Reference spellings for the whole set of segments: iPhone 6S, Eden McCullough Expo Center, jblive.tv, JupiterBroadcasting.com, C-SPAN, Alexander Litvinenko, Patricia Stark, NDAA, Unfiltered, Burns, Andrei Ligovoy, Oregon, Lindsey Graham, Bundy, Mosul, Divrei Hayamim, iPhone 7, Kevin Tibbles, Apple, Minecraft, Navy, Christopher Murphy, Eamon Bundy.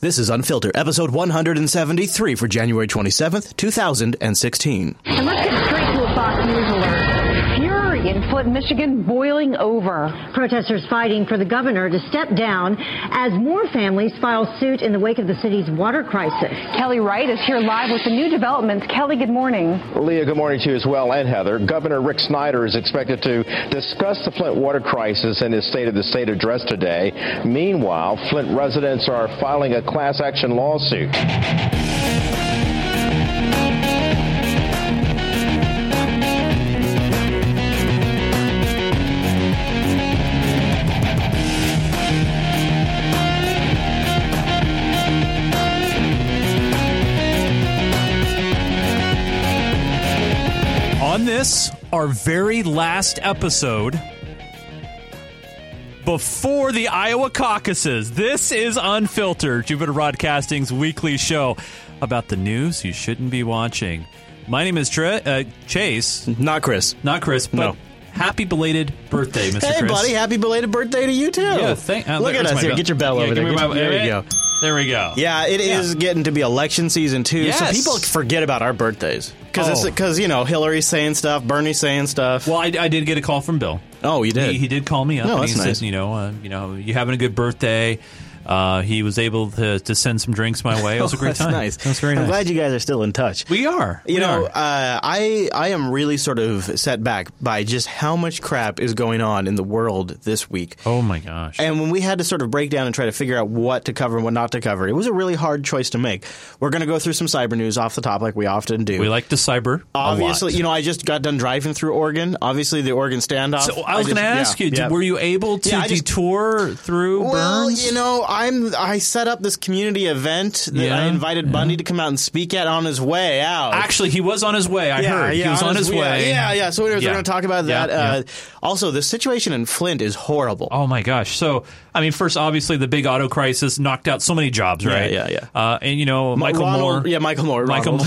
This is Unfiltered, episode 173 for January 27th, 2016. And let's get straight to a Fox News alert. Fury in Flint, Michigan, boiling over. Protesters fighting for the governor to step down as more families file suit in the wake of the city's water crisis. Kelly Wright is here live with the new developments. Kelly, good morning. Leah, good morning to you as well, and Heather. Governor Rick Snyder is expected to discuss the Flint water crisis in his State of the State address today. Meanwhile, Flint residents are filing a class action lawsuit. On this, our very last episode before the Iowa caucuses, this is Unfiltered, Jupiter Broadcasting's weekly show about the news you shouldn't be watching. My name is Chase. Not Chris, but no. Happy belated birthday, Mr. Hey, Chris. Hey, buddy, happy belated birthday to you, too. Yeah, look at us here. Bell. Get your bell over there. There you go. There we go. Yeah, it is getting to be election season, too, yes. So people forget about our birthdays. Because, you know, Hillary's saying stuff, Bernie's saying stuff. Well, I did get a call from Bill. Oh, you did? He did call me up. Oh, that's nice. Said, you know, you having a good birthday. He was able to send some drinks my way. It was a great time. Nice. That was very nice. I'm glad you guys are still in touch. We are. You know, I am really sort of set back by just how much crap is going on in the world this week. Oh, my gosh. And when we had to sort of break down and try to figure out what to cover and what not to cover, it was a really hard choice to make. We're going to go through some cyber news off the top like we often do. We like to cyber. Obviously, you know, I just got done driving through Oregon. Obviously, the Oregon standoff. So I was going to ask you, were you able to detour through Burns? You know, I set up this community event that I invited Bundy to come out and speak at on his way out. Actually, he was on his way. I heard. Yeah, he was on his way. Yeah. So we're going to talk about that. Also, the situation in Flint is horrible. Oh, my gosh. So, I mean, first, obviously, the big auto crisis knocked out so many jobs, right? Yeah. And, you know, Michael Moore. Yeah, Michael Moore. Ronald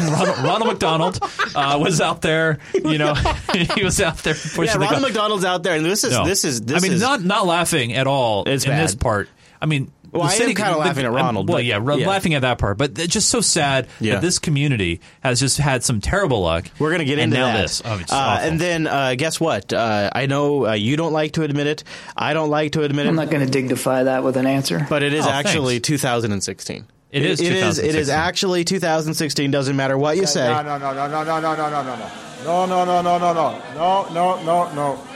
McDonald was out there. You know, he was out there. Yeah, Ronald McDonald's out there. And this is not laughing at all in this part. I mean... Well, I am kind of laughing at Ronald. Well, laughing at that part. But it's just so sad that this community has just had some terrible luck. We're going to get into that. This. Oh, and then guess what? I know you don't like to admit it. I don't like to admit it. I'm not going to dignify that with an answer. But it is actually 2016. It is actually 2016. Doesn't matter what you say. No.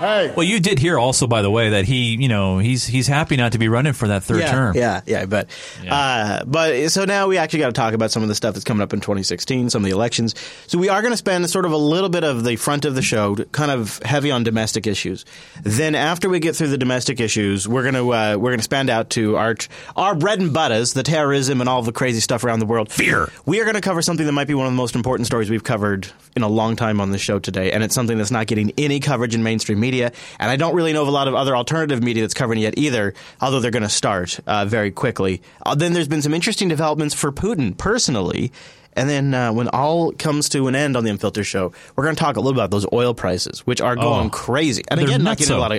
Hey. Well, you did hear also, by the way, that he, you know, he's happy not to be running for that third term. Yeah, I bet. Yeah. But so now we actually got to talk about some of the stuff that's coming up in 2016, some of the elections. So we are going to spend sort of a little bit of the front of the show kind of heavy on domestic issues. Then after we get through the domestic issues, we're going to expand out to our bread and butters, the terrorism and all the crazy stuff around the world. Fear. We are going to cover something that might be one of the most important stories we've covered in a long time on this show today, and it's something that's not getting any coverage in mainstream media. And I don't really know of a lot of other alternative media that's covering it either, although they're going to start very quickly. Then there's been some interesting developments for Putin personally. And then when all comes to an end on the Unfiltered show, we're going to talk a little about those oil prices, which are going crazy. And again, not getting a lot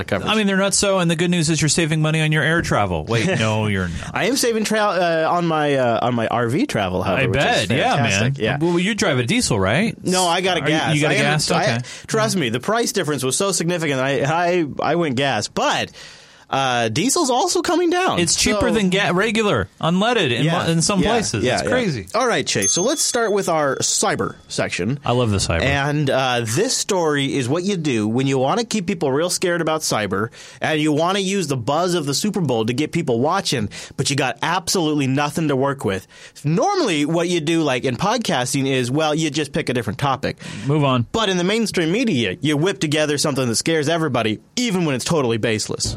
of coverage. I mean, they're not so. And the good news is you're saving money on your air travel. Wait, no, you're not. I am saving on my RV travel. However, I bet. Yeah, man. Yeah. Well, you drive a diesel, right? No, I got a gas. You got a gas? Okay. Trust me, the price difference was so significant. I went gas, but. Diesel's also coming down. It's cheaper than regular, unleaded in some places. Yeah, it's crazy. All right, Chase. So let's start with our cyber section. I love the cyber. And this story is what you do when you want to keep people real scared about cyber and you want to use the buzz of the Super Bowl to get people watching, but you got absolutely nothing to work with. Normally what you do like in podcasting is, well, you just pick a different topic. Move on. But in the mainstream media, you whip together something that scares everybody, even when it's totally baseless.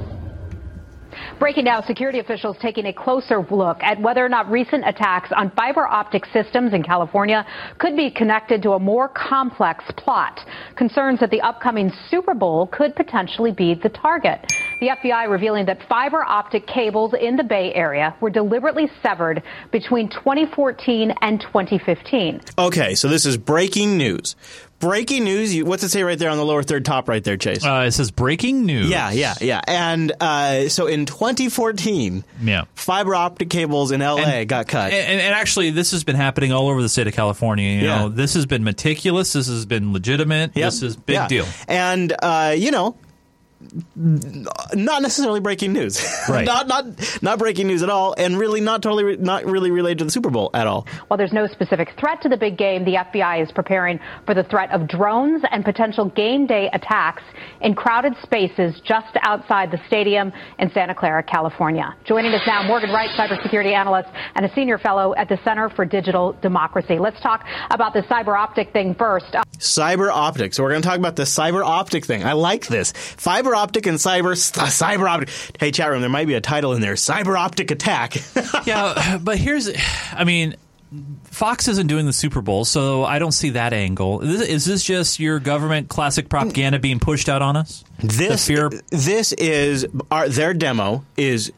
Breaking down, security officials taking a closer look at whether or not recent attacks on fiber optic systems in California could be connected to a more complex plot. Concerns that the upcoming Super Bowl could potentially be the target. The FBI revealing that fiber optic cables in the Bay Area were deliberately severed between 2014 and 2015. Okay, so this is breaking news. Breaking news. What's it say right there on the lower third top right there, Chase? It says breaking news. Yeah. And so in 2014, fiber optic cables in L.A. got cut. And actually, this has been happening all over the state of California. You know, this has been meticulous. This has been legitimate. Yep. This is big deal. And, you know, not necessarily breaking news, right? not breaking news at all, and really not really related to the Super Bowl at all. While there's no specific threat to the big game, the FBI is preparing for the threat of drones and potential game day attacks in crowded spaces just outside the stadium in Santa Clara, California. Joining us now, Morgan Wright, cybersecurity analyst and a senior fellow at the Center for Digital Democracy. Let's talk about the cyber optic thing first. Cyber optic. So we're going to talk about the cyber optic thing. I like this. Fiber optic and cyber optic. Hey, chat room, there might be a title in there. Cyber optic attack. Yeah, but here's, I mean, Fox isn't doing the Super Bowl, so I don't see that angle. Is this just your government classic propaganda being pushed out on us? This is their demo is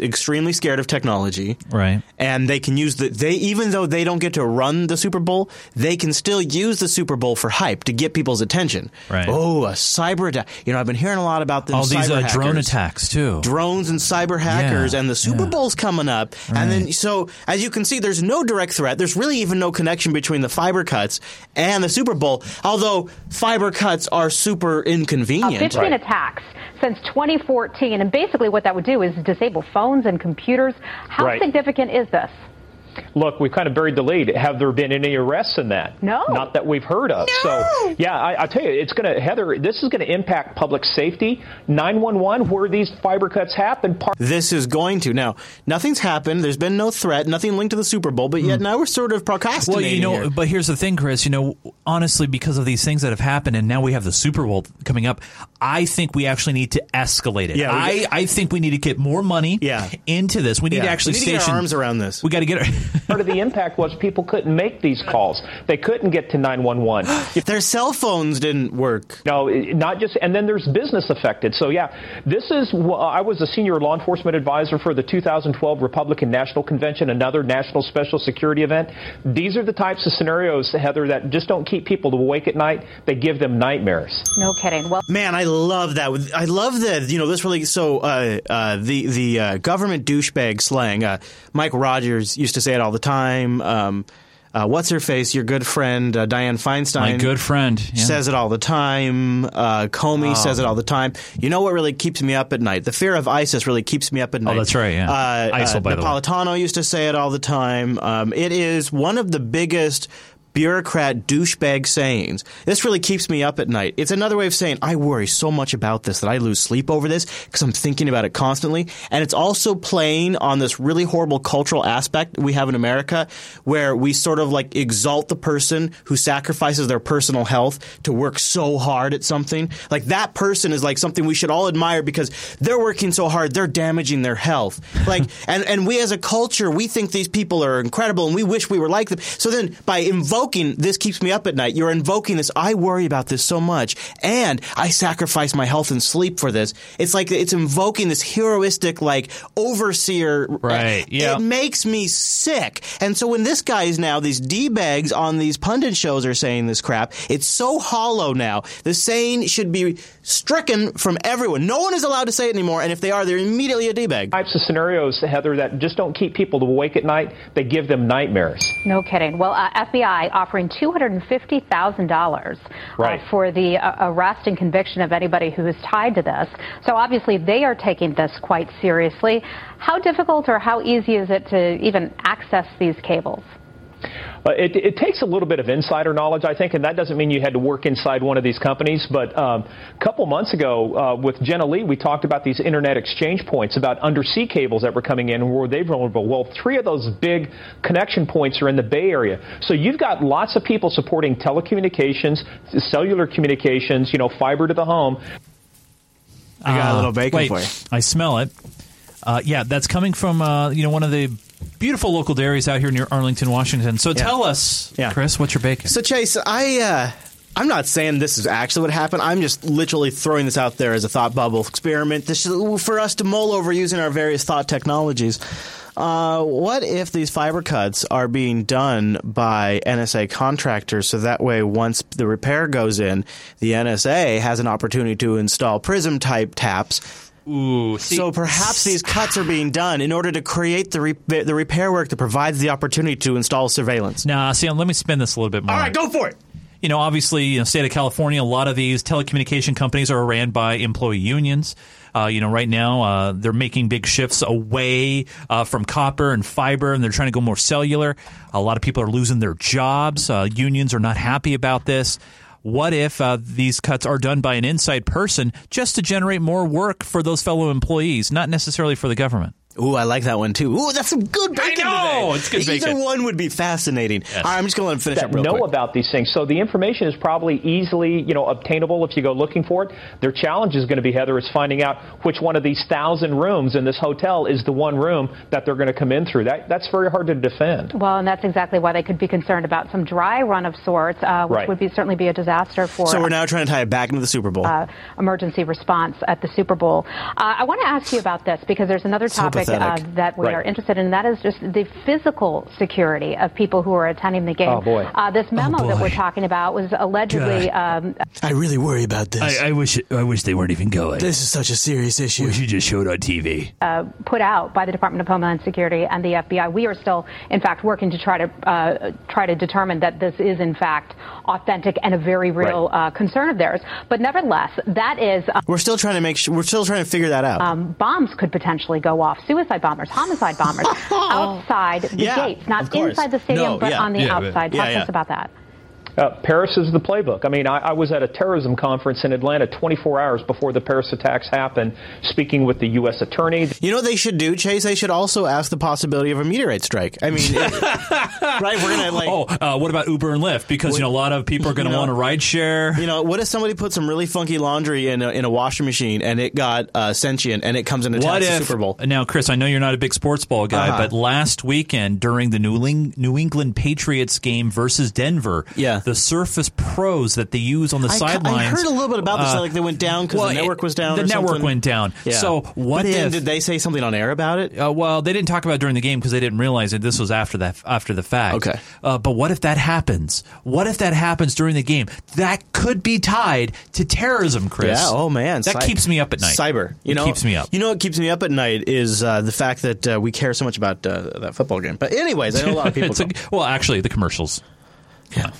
extremely scared of technology, right? And they can use even though they don't get to run the Super Bowl, they can still use the Super Bowl for hype to get people's attention. Right? Oh, a cyber attack! You know, I've been hearing a lot about them. All these drone attacks too, drones and cyber hackers, and the Super Bowl's coming up. Right. And then, so as you can see, there's no direct threat. There's really even no connection between the fiber cuts and the Super Bowl. Although fiber cuts are super inconvenient. Attacks since 2014, and basically what that would do is disable phones and computers. How significant is this? Look, we've kind of buried the lead. Have there been any arrests in that? No. Not that we've heard of. No. So, yeah, I'll tell you, it's going to, Heather, this is going to impact public safety, 911, where these fiber cuts happen. This is going to. Now, nothing's happened. There's been no threat, nothing linked to the Super Bowl, but yet now we're sort of procrastinating. Well, you know, here. But here's the thing, Chris, you know, honestly, because of these things that have happened and now we have the Super Bowl coming up, I think we actually need to escalate it. Yeah, I think we need to get more money into this. We need to actually get our arms around this. We got to get our... Part of the impact was people couldn't make these calls. They couldn't get to 911. Their cell phones didn't work. No, not just. And then there's business affected. So, yeah, this is I was a senior law enforcement advisor for the 2012 Republican National Convention, another national special security event. These are the types of scenarios, Heather, that just don't keep people awake at night. They give them nightmares. No kidding. Well, man, I love that. I love that. You know, this really. So the government douchebag slang. Mike Rogers used to say it all the time. What's her face? Your good friend, Dianne Feinstein. My good friend. Yeah. Says it all the time. Comey says it all the time. You know what really keeps me up at night? The fear of ISIS really keeps me up at night. Oh, that's right, yeah. ISIL, by the way. Napolitano used to say it all the time. It is one of the biggest bureaucrat douchebag sayings. This really keeps me up at night. It's another way of saying I worry so much about this that I lose sleep over this because I'm thinking about it constantly. And it's also playing on this really horrible cultural aspect we have in America where we sort of like exalt the person who sacrifices their personal health to work so hard at something. Like that person is like something we should all admire because they're working so hard, they're damaging their health. Like and we as a culture, we think these people are incredible and we wish we were like them. So then by invoking this keeps me up at night. You're invoking this. I worry about this so much, and I sacrifice my health and sleep for this. It's like it's invoking this heroistic, like overseer. Right. Yeah. It makes me sick. And so when this guy is now these d-bags on these pundit shows are saying this crap, it's so hollow now. The saying should be stricken from everyone. No one is allowed to say it anymore, and if they are, they're immediately a d-bag. Types of scenarios, Heather, that just don't keep people awake at night. They give them nightmares. No kidding. Well, FBI. Offering $250,000 for the arrest and conviction of anybody who is tied to this. So obviously they are taking this quite seriously. How difficult or how easy is it to even access these cables? It takes a little bit of insider knowledge, I think, and that doesn't mean you had to work inside one of these companies. But a couple months ago with Jenna Lee, we talked about these Internet exchange points, about undersea cables that were coming in and were they vulnerable. Well, 3 of those big connection points are in the Bay Area. So you've got lots of people supporting telecommunications, cellular communications, you know, fiber to the home. I got a little bacon for you. I smell it. Yeah, that's coming from, one of the beautiful local dairies out here near Arlington, Washington. So tell us, Chris, what's your bacon? So, Chase, I I'm not saying this is actually what happened. I'm just literally throwing this out there as a thought bubble experiment. This is for us to mull over using our various thought technologies. What if these fiber cuts are being done by NSA contractors so that way once the repair goes in, the NSA has an opportunity to install prism-type taps? Ooh, so perhaps these cuts are being done in order to create the repair work that provides the opportunity to install surveillance. Now, let me spin this a little bit more. All right, go for it. You know, obviously, state of California, a lot of these telecommunication companies are ran by employee unions. Right now they're making big shifts away from copper and fiber, and they're trying to go more cellular. A lot of people are losing their jobs. Unions are not happy about this. What if these cuts are done by an inside person just to generate more work for those fellow employees, not necessarily for the government? Ooh, I like that one, too. Ooh, that's some good bacon today. It's good bacon. Either one would be fascinating. Yes. All right, I'm just going to let him finish it real quick. Know about these things. So the information is probably easily, obtainable if you go looking for it. Their challenge is going to be, Heather, is finding out which one of these 1,000 rooms in this hotel is the one room that they're going to come in through. That's very hard to defend. Well, and that's exactly why they could be concerned about some dry run of sorts, which right. would certainly be a disaster for... So we're now trying to tie it back into the Super Bowl. Emergency response at the Super Bowl. I want to ask you about this because there's another topic... that we right. are interested in, and that is just the physical security of people who are attending the game. Oh, boy. This memo that we're talking about was allegedly... I really worry about this. I wish they weren't even going. This is such a serious issue. We should just show it on TV. Put out by the Department of Homeland Security and the FBI. We are still, in fact, working to try to determine that this is, in fact, authentic and a very real right. Concern of theirs. But nevertheless, that is... we're still trying to we're still trying to figure that out. Bombs could potentially go off. Suicide bombers, homicide bombers, outside the gates, not inside the stadium, on the outside. Talk to us about that. Paris is the playbook. I mean, I was at a terrorism conference in Atlanta 24 hours before the Paris attacks happened, speaking with the U.S. attorney. You know what they should do, Chase? They should also ask the possibility of a meteorite strike. I mean, right? We're going to what about Uber and Lyft? Because, a lot of people are going to want to ride share. What if somebody put some really funky laundry in a washing machine and it got sentient and it comes in the Super Bowl? Now, Chris, I know you're not a big sports ball guy, but last weekend during the New England Patriots game versus Denver, the Surface Pros that they use on the sidelines. I heard a little bit about this. They went down because the network was down. The network went down. Yeah. So what if? Then did they say something on air about it? They didn't talk about it during the game because they didn't realize that this was after the fact. Okay. But what if that happens? What if that happens during the game? That could be tied to terrorism, Chris. Yeah. Oh man, that keeps me up at night. Cyber. It keeps me up. You know what keeps me up at night is the fact that we care so much about that football game. But anyways, I know a lot of people. Actually, the commercials. Yeah.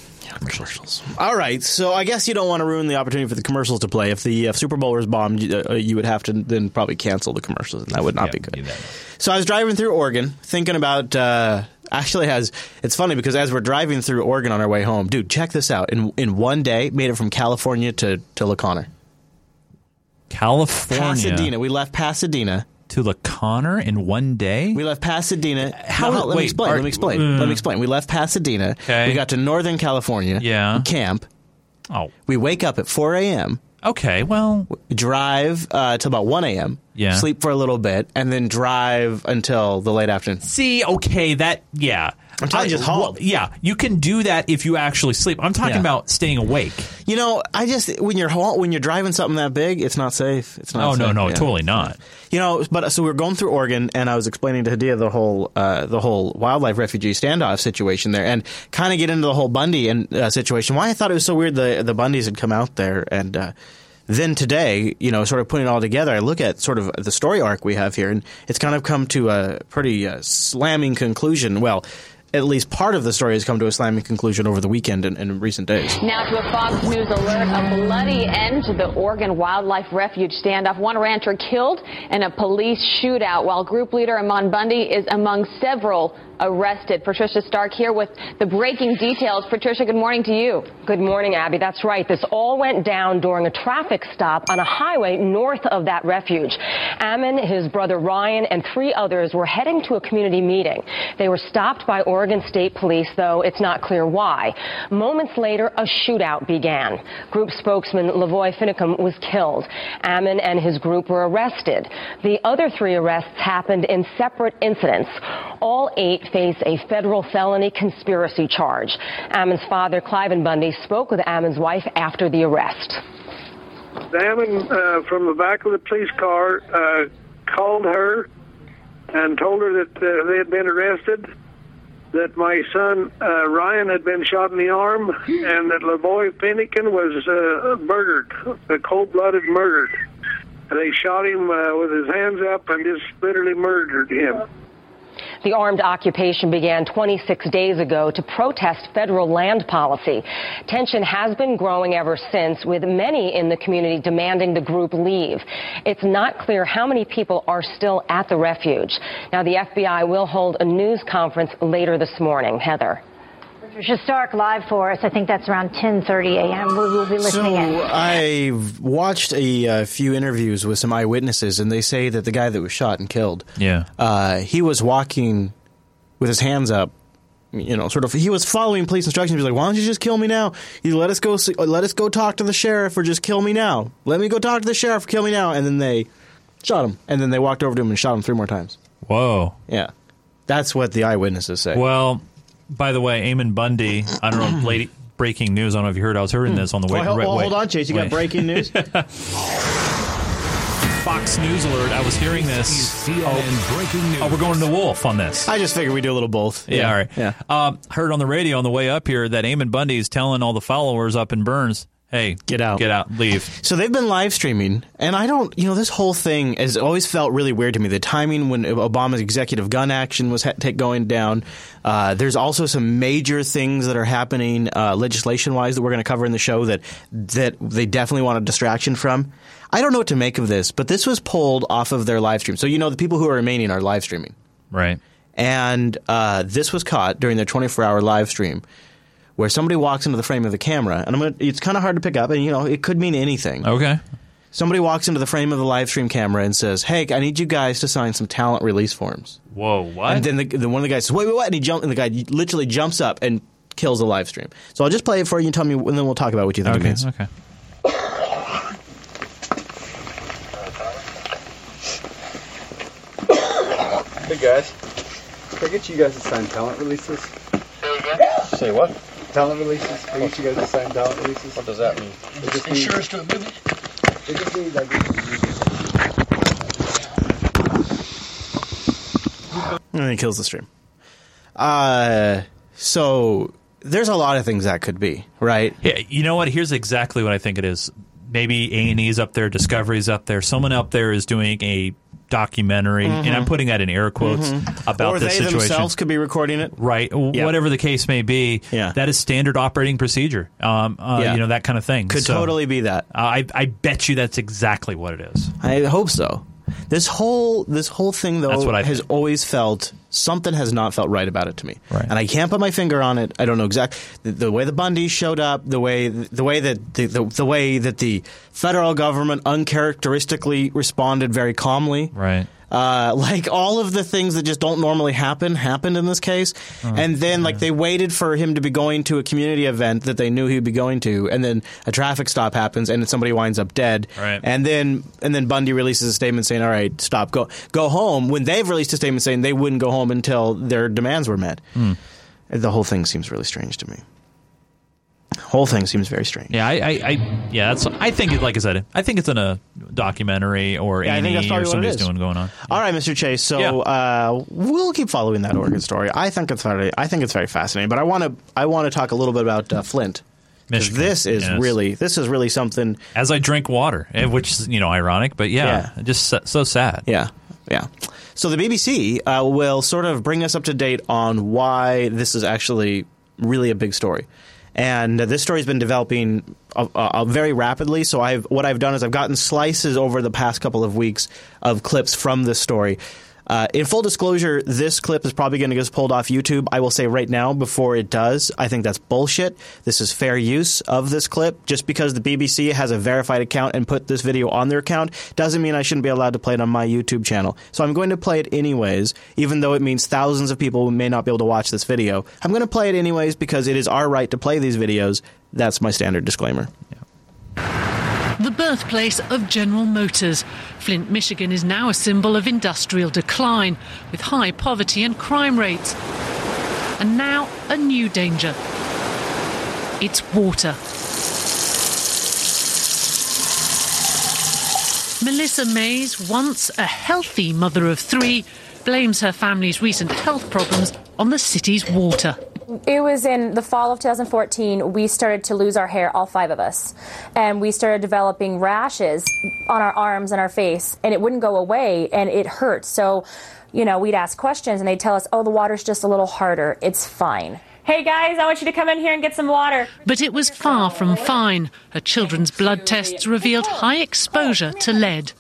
Commercials. All right, so I guess you don't want to ruin the opportunity for the commercials to play. If the Super Bowl was bombed, you would have to then probably cancel the commercials, and that would not be good. Either. So I was driving through Oregon, thinking about it's funny because as we're driving through Oregon on our way home, dude, check this out. In one day, made it from California to La Conner. Pasadena. We left Pasadena. To La Conner in one day? We left Pasadena. Let me explain. We left Pasadena. Okay. We got to Northern California. Yeah. We camp. Oh. We wake up at 4 a.m. Okay, well. Drive till about 1 a.m. Yeah. Sleep for a little bit, and then drive until the late afternoon. See, okay, that, yeah. I'm talking just home. Yeah, you can do that if you actually sleep. I'm talking about staying awake. I just when you're driving something that big, it's not safe. It's not. Oh safe. No, totally not. But so we were going through Oregon, and I was explaining to Hadia the whole wildlife refugee standoff situation there, and kind of get into the whole Bundy situation. Why I thought it was so weird the Bundys had come out there, and then today, sort of putting it all together, I look at sort of the story arc we have here, and it's kind of come to a pretty slamming conclusion. Well. At least part of the story has come to a slamming conclusion over the weekend and recent days. Now to a Fox News alert, a bloody end to the Oregon wildlife refuge standoff. One rancher killed in a police shootout, while group leader Eamon Bundy is among several arrested. Patricia Stark here with the breaking details. Patricia, good morning to you. Good morning, Abby. That's right. This all went down during a traffic stop on a highway north of that refuge. Eamon, his brother Ryan, and three others were heading to a community meeting. They were stopped by Oregon Oregon State Police, though it's not clear why. Moments later, a shootout began. Group spokesman Lavoy Finicum was killed. Eamon and his group were arrested. The other three arrests happened in separate incidents. All eight face a federal felony conspiracy charge. Eamon's father, Cliven Bundy, spoke with Eamon's wife after the arrest. Eamon, from the back of the police car, called her and told her that they had been arrested, that my son Ryan had been shot in the arm, and that Lavoy Finicum was murdered, cold-blooded murdered. And they shot him with his hands up and just literally murdered him. The armed occupation began 26 days ago to protest federal land policy. Tension has been growing ever since, with many in the community demanding the group leave. It's not clear how many people are still at the refuge. Now, the FBI will hold a news conference later this morning. Heather. Patricia Stark live for us. I think that's around 10:30 a.m. We'll be listening in. So I've watched a few interviews with some eyewitnesses, and they say that the guy that was shot and killed, he was walking with his hands up, you know, sort of. He was following police instructions. He was like, "Why don't you just kill me now? You let us go talk to the sheriff, or just kill me now. Let me go talk to the sheriff, kill me now." And then they shot him, and then they walked over to him and shot him 3 more times. Whoa! Yeah, that's what the eyewitnesses say. Well. By the way, Eamon Bundy, I don't know, breaking news. I don't know if you heard. I was hearing this on the way. Hold on, Chase. You got breaking news? Fox News alert. I was hearing this. Breaking news. Oh, we're going to Wolf on this. I just figured we'd do a little both. Yeah, all right. Yeah. Heard on the radio on the way up here that Eamon Bundy is telling all the followers up in Burns, hey, get out, leave. So they've been live streaming, and this whole thing has always felt really weird to me. The timing when Obama's executive gun action was going down. There's also some major things that are happening legislation-wise that we're going to cover in the show that they definitely want a distraction from. I don't know what to make of this, but this was pulled off of their live stream. So the people who are remaining are live streaming. Right. And this was caught during their 24-hour live stream, where somebody walks into the frame of the camera, and it's kind of hard to pick up, and it could mean anything. Okay. Somebody walks into the frame of the live stream camera and says, "Hey, I need you guys to sign some talent release forms." Whoa, what? And then one of the guys says, "Wait, what?" And the guy literally jumps up and kills the live stream. So I'll just play it for you and tell me, and then we'll talk about what you think it means. Okay. Hey guys, can I get you guys to sign talent releases? Say what? Talent releases. I guess you guys to sign talent releases. What does that mean? Insurance to a movie? It just means like. And then he kills the stream. So there's a lot of things that could be, right? Yeah, you know what? Here's exactly what I think it is. Maybe A&E's up there, Discovery's up there, someone up there is doing a documentary, and I'm putting that in air quotes, about this situation. Or they themselves could be recording it. Right. Yeah. Whatever the case may be, that is standard operating procedure, that kind of thing. Could totally be that. I bet you that's exactly what it is. I hope so. This whole thing, though, has always felt – something has not felt right about it to me. Right. And I can't put my finger on it. I don't know exactly the way the Bundys showed up, the way that the federal government uncharacteristically responded very calmly. Right. Like all of the things that just don't normally happen happened in this case. And then they waited for him to be going to a community event that they knew he would be going to, and then a traffic stop happens and somebody winds up dead. Right. And then Bundy releases a statement saying, "All right, stop, go home," when they've released a statement saying they wouldn't go home until their demands were met. The whole thing seems really strange to me. Whole thing seems very strange. Yeah, I think it, like I said, I think it's in a documentary or A&E or somebody's doing going on. All right, Mr. Chase. So we'll keep following that Oregon story. I think it's very fascinating. But I want to talk a little bit about Flint. Michigan. This is really something. As I drink water, which is ironic, but just so sad. Yeah. Yeah. So the BBC will sort of bring us up to date on why this is actually really a big story. And this story's been developing very rapidly. So what I've done is I've gotten slices over the past couple of weeks of clips from this story. In full disclosure, this clip is probably going to get pulled off YouTube. I will say right now, before it does, I think that's bullshit. This is fair use of this clip. Just because the BBC has a verified account and put this video on their account doesn't mean I shouldn't be allowed to play it on my YouTube channel. So I'm going to play it anyways, even though it means thousands of people may not be able to watch this video. I'm going to play it anyways because it is our right to play these videos. That's my standard disclaimer. The birthplace of General Motors, Flint, Michigan is now a symbol of industrial decline, with high poverty and crime rates. And now a new danger. It's water. Melissa Mays, once a healthy mother of three, blames her family's recent health problems on the city's water. It was in the fall of 2014, we started to lose our hair, all five of us. And we started developing rashes on our arms and our face, and it wouldn't go away, and it hurt. So, you know, we'd ask questions, and they'd tell us, oh, the water's just a little harder. It's fine. Hey, guys, I want you to come in here and get some water. But it was far from fine. Her children's blood tests revealed high exposure to lead.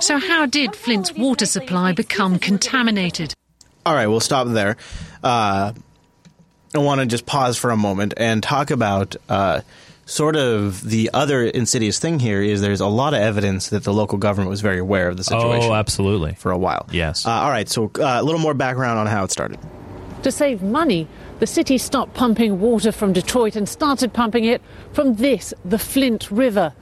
So how did Flint's water supply become contaminated? All right, we'll stop there. I want to just pause for a moment and talk about sort of the other insidious thing here is there's a lot of evidence that the local government was very aware of the situation. Oh, absolutely. For a while. Yes. All right. So a little more background on how it started. To save money, the city stopped pumping water from Detroit and started pumping it from the Flint River.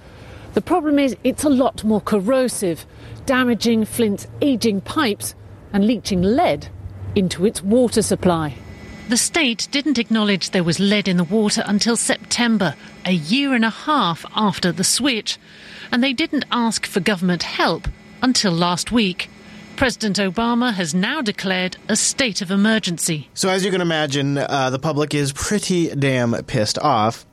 The problem is it's a lot more corrosive, damaging Flint's aging pipes and leaching lead into its water supply. The state didn't acknowledge there was lead in the water until September, a year and a half after the switch. And they didn't ask for government help until last week. President Obama has now declared a state of emergency. So as you can imagine, the public is pretty damn pissed off.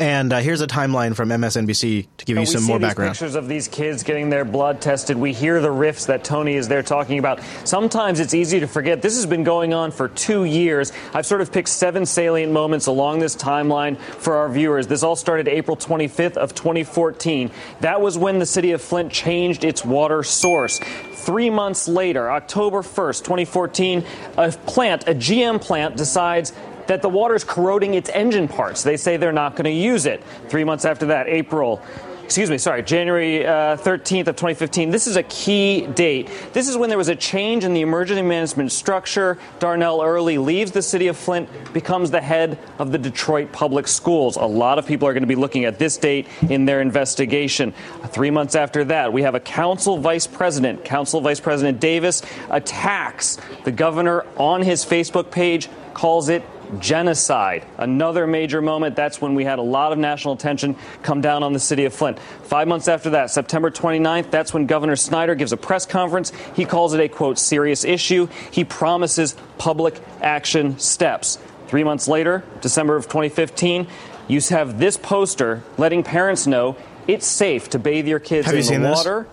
And here's a timeline from MSNBC to give you some more background. We see these pictures of these kids getting their blood tested. We hear the rifts that Tony is there talking about. Sometimes it's easy to forget. This has been going on for 2 years. I've sort of picked 7 salient moments along this timeline for our viewers. This all started April 25th of 2014. That was when the city of Flint changed its water source. 3 months later, October 1st, 2014, a GM plant decides that the water's corroding its engine parts. They say they're not going to use it. 3 months after that, January 13th of 2015. This is a key date. This is when there was a change in the emergency management structure. Darnell Early leaves the city of Flint, becomes the head of the Detroit Public Schools. A lot of people are going to be looking at this date in their investigation. 3 months after that, we have a council vice president. Council Vice President Davis attacks the governor on his Facebook page, calls it genocide. Another major moment. That's when we had a lot of national attention come down on the city of Flint. 5 months after that, September 29th, that's when Governor Snyder gives a press conference. He calls it a, quote, serious issue. He promises public action steps. 3 months later, December of 2015, you have this poster letting parents know it's safe to bathe your kids in the water. This?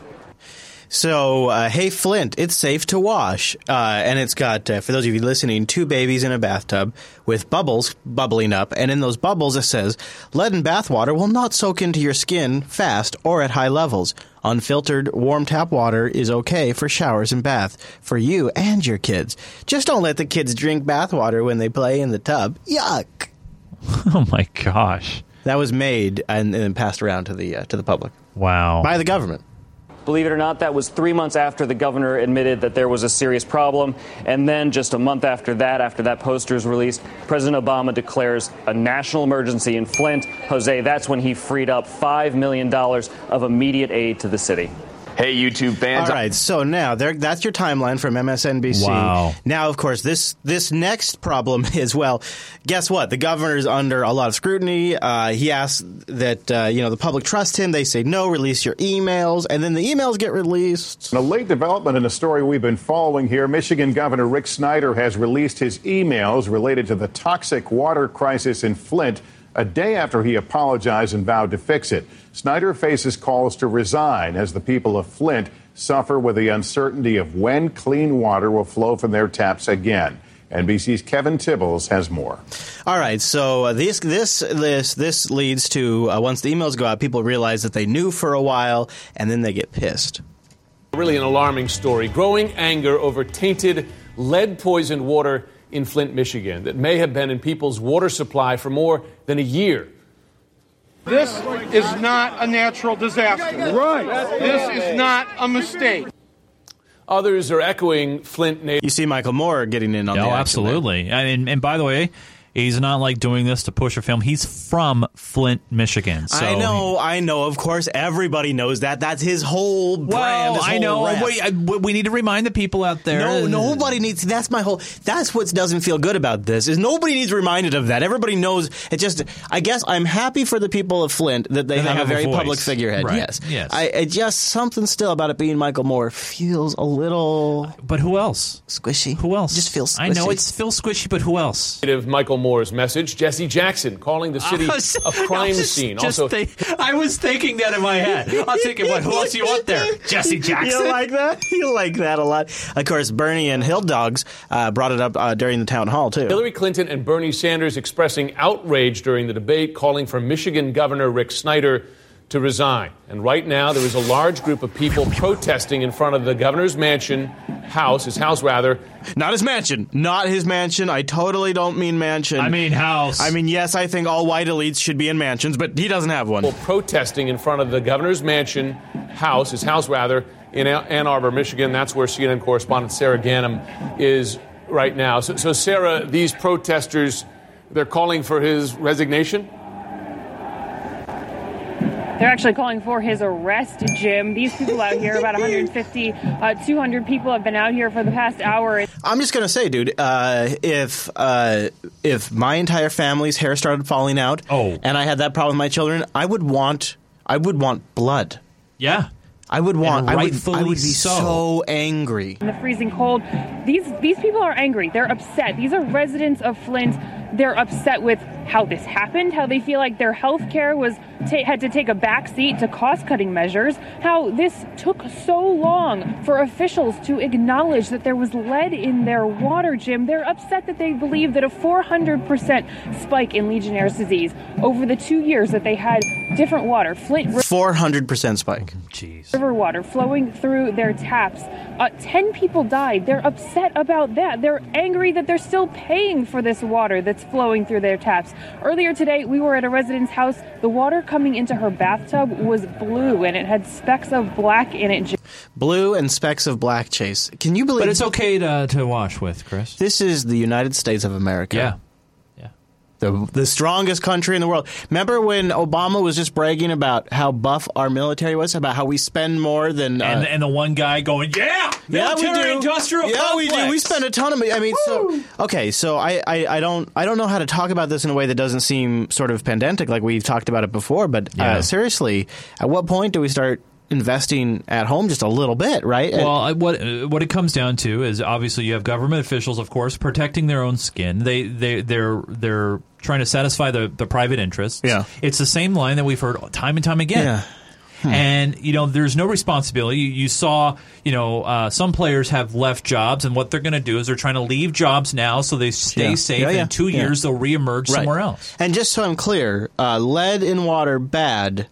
So, hey, Flint, it's safe to wash. And it's got, for those of you listening, 2 babies in a bathtub with bubbles bubbling up. And in those bubbles, it says, lead in bathwater will not soak into your skin fast or at high levels. Unfiltered, warm tap water is okay for showers and bath for you and your kids. Just don't let the kids drink bathwater when they play in the tub. Yuck. Oh, my gosh. That was made and then passed around to the public. Wow. By the government. Believe it or not, that was 3 months after the governor admitted that there was a serious problem. And then just a month after that poster is released, President Obama declares a national emergency in Flint. Jose, that's when he freed up $5 million of immediate aid to the city. Hey, YouTube fans. All right, so now that's your timeline from MSNBC. Wow. Now, of course, this next problem is, well, guess what? The governor's under a lot of scrutiny. He asks that, the public trust him. They say, no, release your emails. And then the emails get released. A late development in a story we've been following here. Michigan Governor Rick Snyder has released his emails related to the toxic water crisis in Flint a day after he apologized and vowed to fix it. Snyder faces calls to resign as the people of Flint suffer with the uncertainty of when clean water will flow from their taps again. NBC's Kevin Tibbles has more. All right, so this leads to once the emails go out, people realize that they knew for a while, and then they get pissed. Really an alarming story. Growing anger over tainted, lead-poisoned water in Flint, Michigan, that may have been in people's water supply for more than a year. This is not a natural disaster. Right. This is not a mistake. Others are echoing Flint natives. You see Michael Moore getting in on the action. Oh, absolutely. There. And by the way, he's not like doing this to push a film. He's from Flint, Michigan. So I know. Of course, everybody knows that. That's his whole brand. Well, his whole we need to remind the people out there. No, nobody needs. That's my whole. That's what doesn't feel good about this is nobody needs reminded of that. Everybody knows. It just. I guess I'm happy for the people of Flint that they have a very voice. Public figurehead. Right. Yes. I just something still about it being Michael Moore feels a little. But who else? Squishy. Who else? It just feels. Squishy. I know it's feels squishy, but who else? Michael Moore's message. Jesse Jackson calling the city a crime scene. I was thinking that in my head. I'm thinking, what? Who else do you want there? Jesse Jackson. You like that? You like that a lot. Of course, Bernie and Hill Dogs brought it up during the town hall too. Hillary Clinton and Bernie Sanders expressing outrage during the debate, calling for Michigan Governor Rick Snyder to resign. And right now, there is a large group of people protesting in front of the governor's mansion. His house. Not his mansion. I totally don't mean mansion. I mean house. I mean, yes, I think all white elites should be in mansions, but he doesn't have one. Well, protesting in front of the governor's mansion house, his house, in Ann Arbor, Michigan. That's where CNN correspondent Sarah Ganim is right now. So Sarah, these protesters, they're calling for his resignation? They're actually calling for his arrest, Jim. These people out here, about 150, 200 people have been out here for the past hour. I'm just going to say, dude, if my entire family's hair started falling out and I had that problem with my children, I would want blood. Yeah. I would be so angry. In the freezing cold, these people are angry. They're upset. These are residents of Flint. They're upset with how this happened, how they feel like their health care was had to take a backseat to cost-cutting measures, how this took so long for officials to acknowledge that there was lead in their water, Jim. They're upset that they believe that a 400% spike in Legionnaire's disease over the 2 years that they had different water. Flint 400% spike. Jeez. River water flowing through their taps. 10 people died. They're upset about that. They're angry that they're still paying for this water that's flowing through their taps. Earlier today, we were at a resident's house. The water coming into her bathtub was blue, and it had specks of black in it. Blue and specks of black, Chase. Can you believe? But it's okay to wash with, Chris. This is the United States of America. Yeah. The strongest country in the world. Remember when Obama was just bragging about how buff our military was, about how we spend more than and the one guy going, military industrial complex. We spend a ton of money. I mean, I don't know how to talk about this in a way that doesn't seem sort of pedantic, like we've talked about it before. But seriously, at what point do we start investing at home just a little bit, right? Well, what it comes down to is obviously you have government officials, of course, protecting their own skin. They're trying to satisfy the private interests. Yeah. It's the same line that we've heard time and time again. Yeah. And, you know, there's no responsibility. You saw, some players have left jobs, and what they're going to do is they're trying to leave jobs now so they stay safe. Yeah, in 2 years, they'll reemerge somewhere else. And just so I'm clear, lead in water, bad.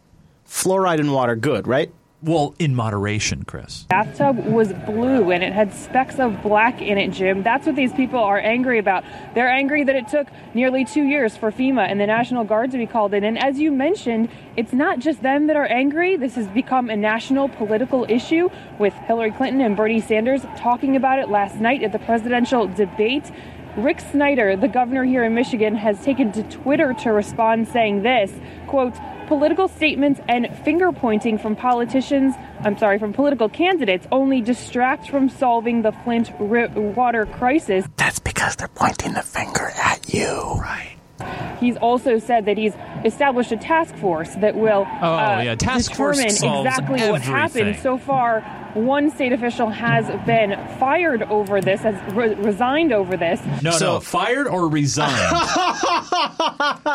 Fluoride in water, good, right? Well, in moderation, Chris. Bathtub was blue and it had specks of black in it, Jim. That's what these people are angry about. They're angry that it took nearly 2 years for FEMA and the National Guard to be called in. And as you mentioned, it's not just them that are angry. This has become a national political issue with Hillary Clinton and Bernie Sanders talking about it last night at the presidential debate. Rick Snyder, the governor here in Michigan, has taken to Twitter to respond saying this, quote, "Political statements and finger-pointing from political candidates only distract from solving the Flint water crisis." That's because they're pointing the finger at you. Right. He's also said that he's established a task force that will determine exactly what happened. So far, one state official has been fired over this, has resigned over this. No, fired or resigned.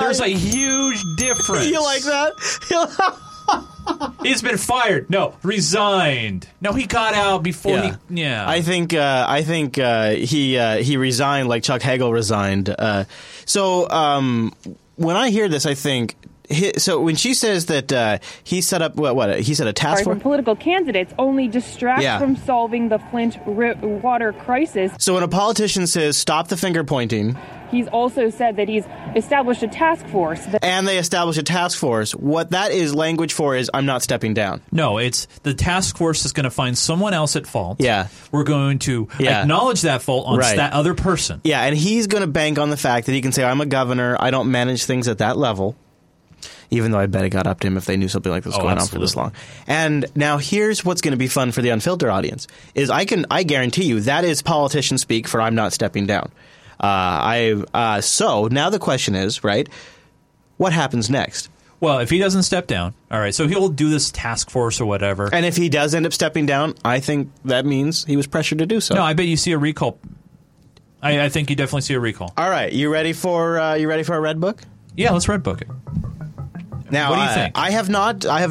There's a huge difference. You like that? He's been fired. No, resigned. No, he got out before he... Yeah. I think he resigned like Chuck Hagel resigned. When I hear this, I think So when she says that he set up a task force, political candidates only distract from solving the Flint water crisis. So when a politician says stop the finger pointing, he's also said that he's established a task force. And they established a task force. What that is language for is I'm not stepping down. No, it's the task force is going to find someone else at fault. Yeah. We're going to acknowledge that fault on that other person. Yeah, and he's going to bank on the fact that he can say, I'm a governor. I don't manage things at that level. Even though I bet it got up to him if they knew something like this was going on for this long. And now here's what's going to be fun for the unfiltered audience is I guarantee you that is politician speak for I'm not stepping down. So now the question is, right, what happens next? Well, if he doesn't step down, all right, so he'll do this task force or whatever. And if he does end up stepping down, I think that means he was pressured to do so. No, I bet you see a recall. I think you definitely see a recall. All right, you ready for a red book? Yeah, let's red book it. Now, what do you think? I have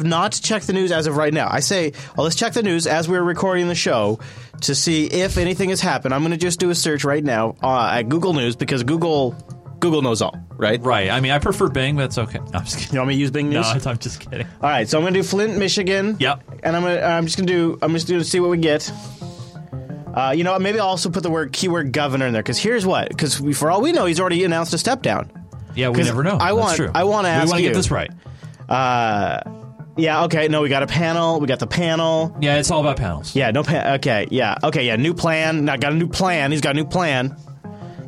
not checked the news as of right now. I say, well, let's check the news as we're recording the show to see if anything has happened. I'm going to just do a search right now at Google News because Google knows all, right? Right. I mean, I prefer Bing, but that's okay. No, I'm just kidding. You want me to use Bing News? No, I'm just kidding. All right, so I'm going to do Flint, Michigan. Yep. And I'm just going to see what we get. You know, maybe I'll also put the keyword governor in there because here's what. Because for all we know, he's already announced a step down. Yeah, we never know. That's true. I want to ask you. We want to get this right. Yeah, okay. No, we got a panel. We got the panel. Yeah, it's all about panels. Yeah, no panel. Okay, yeah. Okay, yeah, new plan. I got a new plan. He's got a new plan.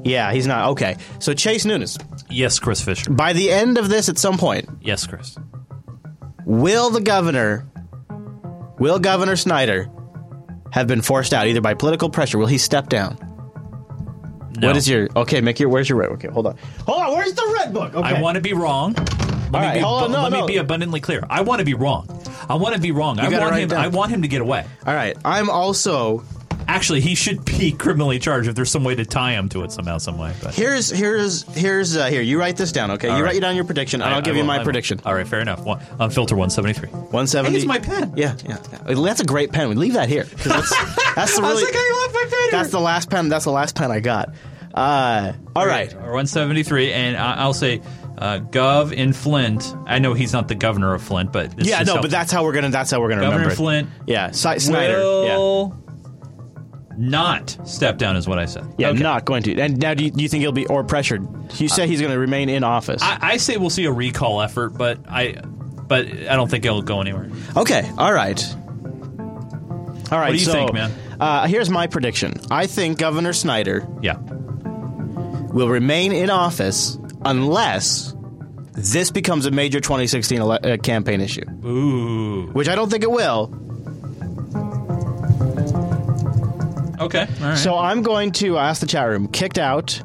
Yeah, he's not. Okay. So Chase Nunes. Yes, Chris Fisher. By the end of this at some point. Yes, Chris. Will Governor Snyder have been forced out either by political pressure? Will he step down? No. What is your... Okay, where's your red... Okay, hold on. Hold on, where's the red book? Okay. I want to be wrong. Let me be abundantly clear. I want to be wrong. I want him to get away. All right, I'm also... Actually, he should be criminally charged if there's some way to tie him to it somehow, some way. But. Here, you write this down, okay? Write down your prediction, and I'll give you my prediction. All right, fair enough. Filter 173. 170. Hey, it's my pen. Yeah. That's a great pen. We leave that here. That's the really, I was like, I left my pen here. That's the last pen. That's the last pen I got. All right. 173, and I'll say... Gov in Flint. I know he's not the governor of Flint, but this yeah, no, helpful. But that's how we're gonna remember Flint. It. Yeah, Snyder will not step down is what I said. Yeah, okay. Not going to. And now, do you think he'll be or pressured? You say he's going to remain in office. I say we'll see a recall effort, but I don't think it'll go anywhere. Okay, all right. What do you think, man? Here's my prediction. I think Governor Snyder, will remain in office. Unless this becomes a major 2016 campaign issue. Ooh. Which I don't think it will. Okay. All right. So I'm going to ask the chat room, kicked out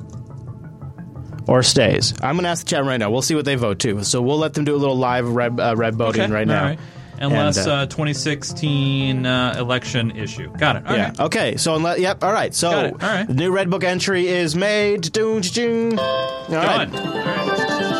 or stays? I'm going to ask the chat room right now. We'll see what they vote, too. So we'll let them do a little live red voting right now. All right. Unless 2016 election issue. Got it. All right. Okay. So all right. So all right. The new Red Book entry is made. Done. Right.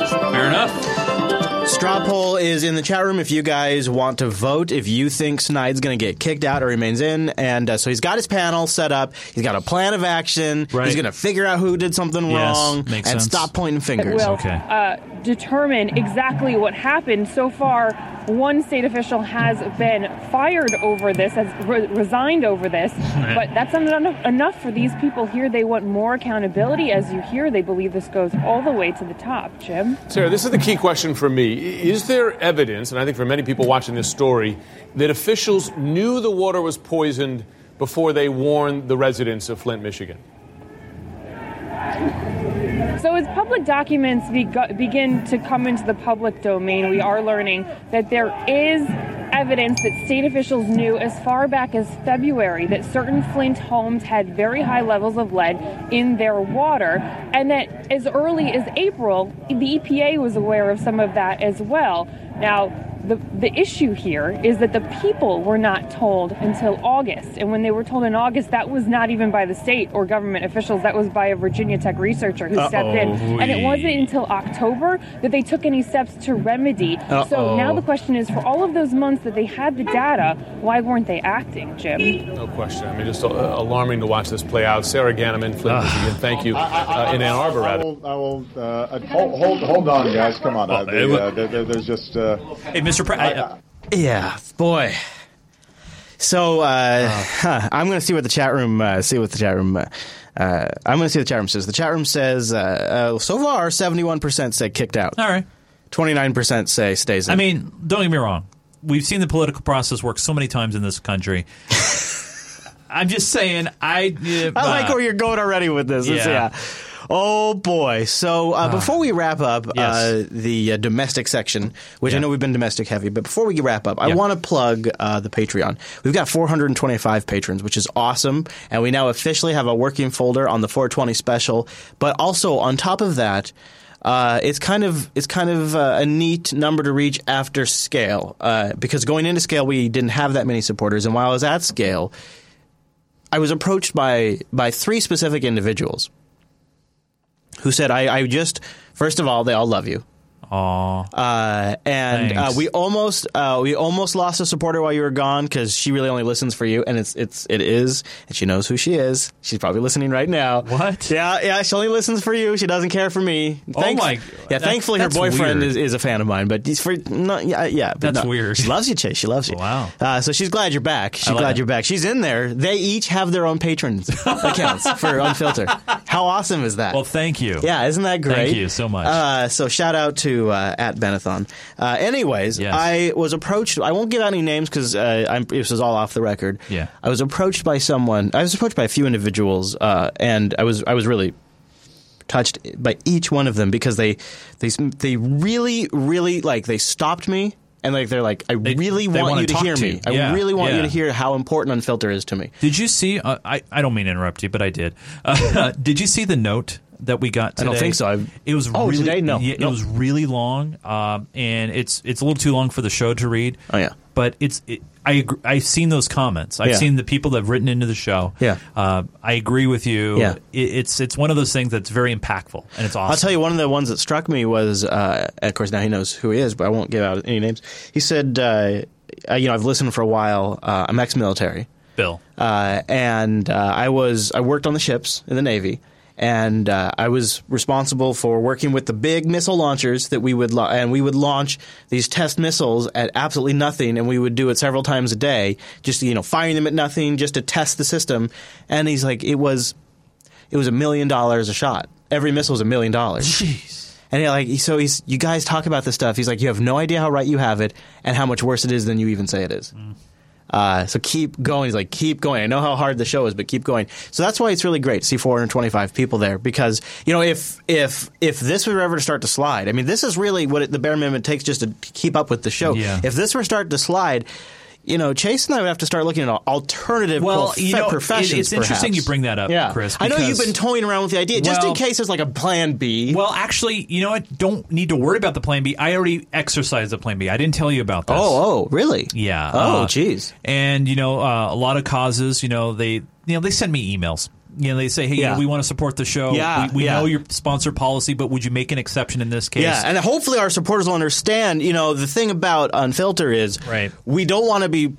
Fair enough. Straw poll is in the chat room if you guys want to vote if you think Snide's going to get kicked out or remains in. And so he's got his panel set up. He's got a plan of action. Right. He's going to figure out who did something wrong and sense. Stop pointing fingers. It will determine exactly what happened so far. One state official has been fired over this, has resigned over this, but that's not enough for these people here. They want more accountability. As you hear, they believe this goes all the way to the top, Jim. Sarah, this is the key question for me. Is there evidence, and I think for many people watching this story, that officials knew the water was poisoned before they warned the residents of Flint, Michigan? So as public documents begin to come into the public domain, we are learning that there is evidence that state officials knew as far back as February that certain Flint homes had very high levels of lead in their water, and that as early as April, the EPA was aware of some of that as well. Now, The issue here is that the people were not told until August. And when they were told in August, that was not even by the state or government officials. That was by a Virginia Tech researcher who stepped in. And it wasn't until October that they took any steps to remedy. So now the question is, for all of those months that they had the data, why weren't they acting, Jim? No question. I mean, just alarming to watch this play out. Sarah Ganim in Flint, Michigan. Thank you. In Ann Arbor, hold on, guys. Come on. There's just... Hey, Mr. Yeah, boy. So I'm going to see what the chat room says. The chat room says so far 71% say kicked out. All right. 29% say stays in. I mean, don't get me wrong. We've seen the political process work so many times in this country. I'm just saying I like where you're going already with this. Yeah. Oh, boy. So before we wrap up the domestic section, which I know we've been domestic heavy, but before we wrap up, I want to plug the Patreon. We've got 425 patrons, which is awesome. And we now officially have a working folder on the 420 special. But also on top of that, it's kind of a neat number to reach after Scale because going into Scale, we didn't have that many supporters. And while I was at Scale, I was approached by three specific individuals who said, I just – first of all, they all love you. Aww. And we almost lost a supporter while you were gone because she really only listens for you, and it is, and she knows who she is. She's probably listening right now. What? Yeah, she only listens for you. She doesn't care for me. Thankfully, her boyfriend is a fan of mine, but weird. She loves you, Chase. She loves you. Wow. So she's glad you're back. You're back. She's in there. They each have their own patrons accounts for Unfiltered. How awesome is that? Well, thank you. Yeah, isn't that great? Thank you so much. So shout out to at Benetton. Anyways, yes. I was approached. I won't give out any names because this is all off the record. Yeah. I was approached by someone. I was approached by a few individuals, and I was really touched by each one of them because they really, really they stopped me. And they really want you to hear me. I really want you to hear how important Unfiltered is to me. Did you see I don't mean to interrupt you, but I did. Did you see the note that we got today? I don't think so. It was really today? No. It was really long, and it's a little too long for the show to read. Oh, yeah. But I've seen those comments. I've seen the people that have written into the show. Yeah. I agree with you. Yeah. It's one of those things that's very impactful, and it's awesome. I'll tell you, one of the ones that struck me was, of course, now he knows who he is, but I won't give out any names. He said, I've listened for a while. I'm ex-military. Bill. I worked on the ships in the Navy. And I was responsible for working with the big missile launchers that we would launch these test missiles at absolutely nothing, and we would do it several times a day, just firing them at nothing, just to test the system. And he's like, it was $1 million a shot. Every missile was $1 million. Jeez. And you guys talk about this stuff. He's like, you have no idea how right you have it, and how much worse it is than you even say it is. Mm. So keep going. He's like, keep going. I know how hard the show is, but keep going. So that's why it's really great to see 425 people there because, if this were ever to start to slide, I mean, this is really what the bare minimum takes just to keep up with the show. Yeah. If this were to start to slide, Chase and I would have to start looking at alternative professions. It's interesting you bring that up, Chris. I know you've been toying around with the idea, just in case there's a plan B. Well, actually, I don't need to worry about the plan B. I already exercised the plan B. I didn't tell you about this. Oh, really? Yeah. Oh, jeez. And a lot of causes, they send me emails. They say, hey, we want to support the show. Yeah, we know your sponsor policy, but would you make an exception in this case? Yeah, and hopefully our supporters will understand. The thing about Unfilter is we don't want to be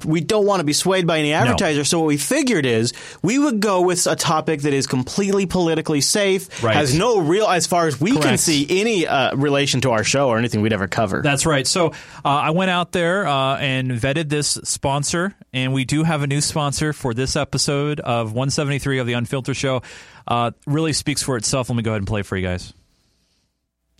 swayed by any advertiser. No. So what we figured is we would go with a topic that is completely politically safe, has no real, as far as we can see, any relation to our show or anything we'd ever cover. That's right. So I went out there and vetted this sponsor, and we do have a new sponsor for this episode of 173 of the Unfilter show. Really speaks for itself. Let me go ahead and play for you guys.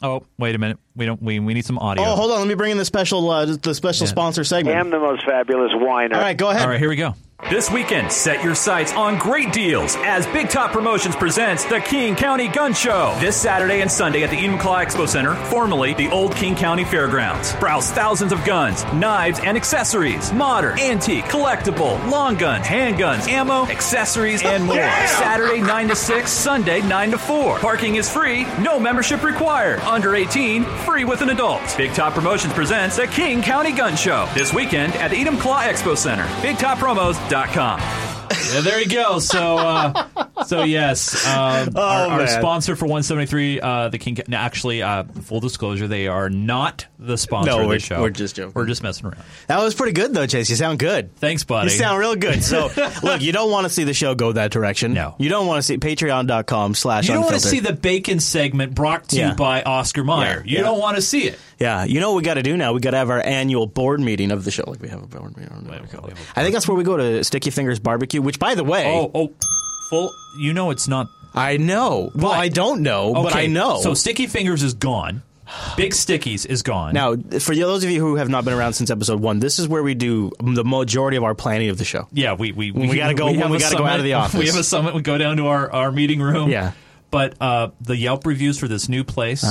Oh, wait a minute. We need some audio. Oh, hold on. Let me bring in the special sponsor segment. I am the most fabulous whiner. All right, go ahead. All right, here we go. This weekend, set your sights on great deals as Big Top Promotions presents the King County Gun Show this Saturday and Sunday at the Eden McCullough Expo Center, formerly the Old King County Fairgrounds. Browse thousands of guns, knives, and accessories, modern, antique, collectible, long guns, handguns, ammo, accessories, and more. Yeah! Saturday 9 to 6, Sunday 9 to 4. Parking is free, no membership required. Under 18, free with an adult. Big Top Promotions presents the King County Gun Show this weekend at the Eden McCullough Expo Center. Big Top Promos. Yeah, there you go. So yes, our sponsor for 173, the King. No, actually, full disclosure, they are not the sponsor of the show. We're just joking. We're just messing around. That was pretty good though, Chase. You sound good. Thanks, buddy. You sound real good. So look, you don't want to see the show go that direction. No, you don't want to see Patreon.com/unfiltered. You don't want to see the bacon segment brought to you by Oscar Mayer. Yeah. You don't want to see it. Yeah, you know what we got to do now? We got to have our annual board meeting of the show. Like we have a board meeting. I think that's where we go to Sticky Fingers Barbecue, which, by the way, you know it's not. I know. Well, I don't know, but I know. So Sticky Fingers is gone. Big Stickies is gone. Now, for those of you who have not been around since episode 1, this is where we do the majority of our planning of the show. Yeah, we got to go. We got to go out of the office. We have a summit. We go down to our meeting room. Yeah, but the Yelp reviews for this new place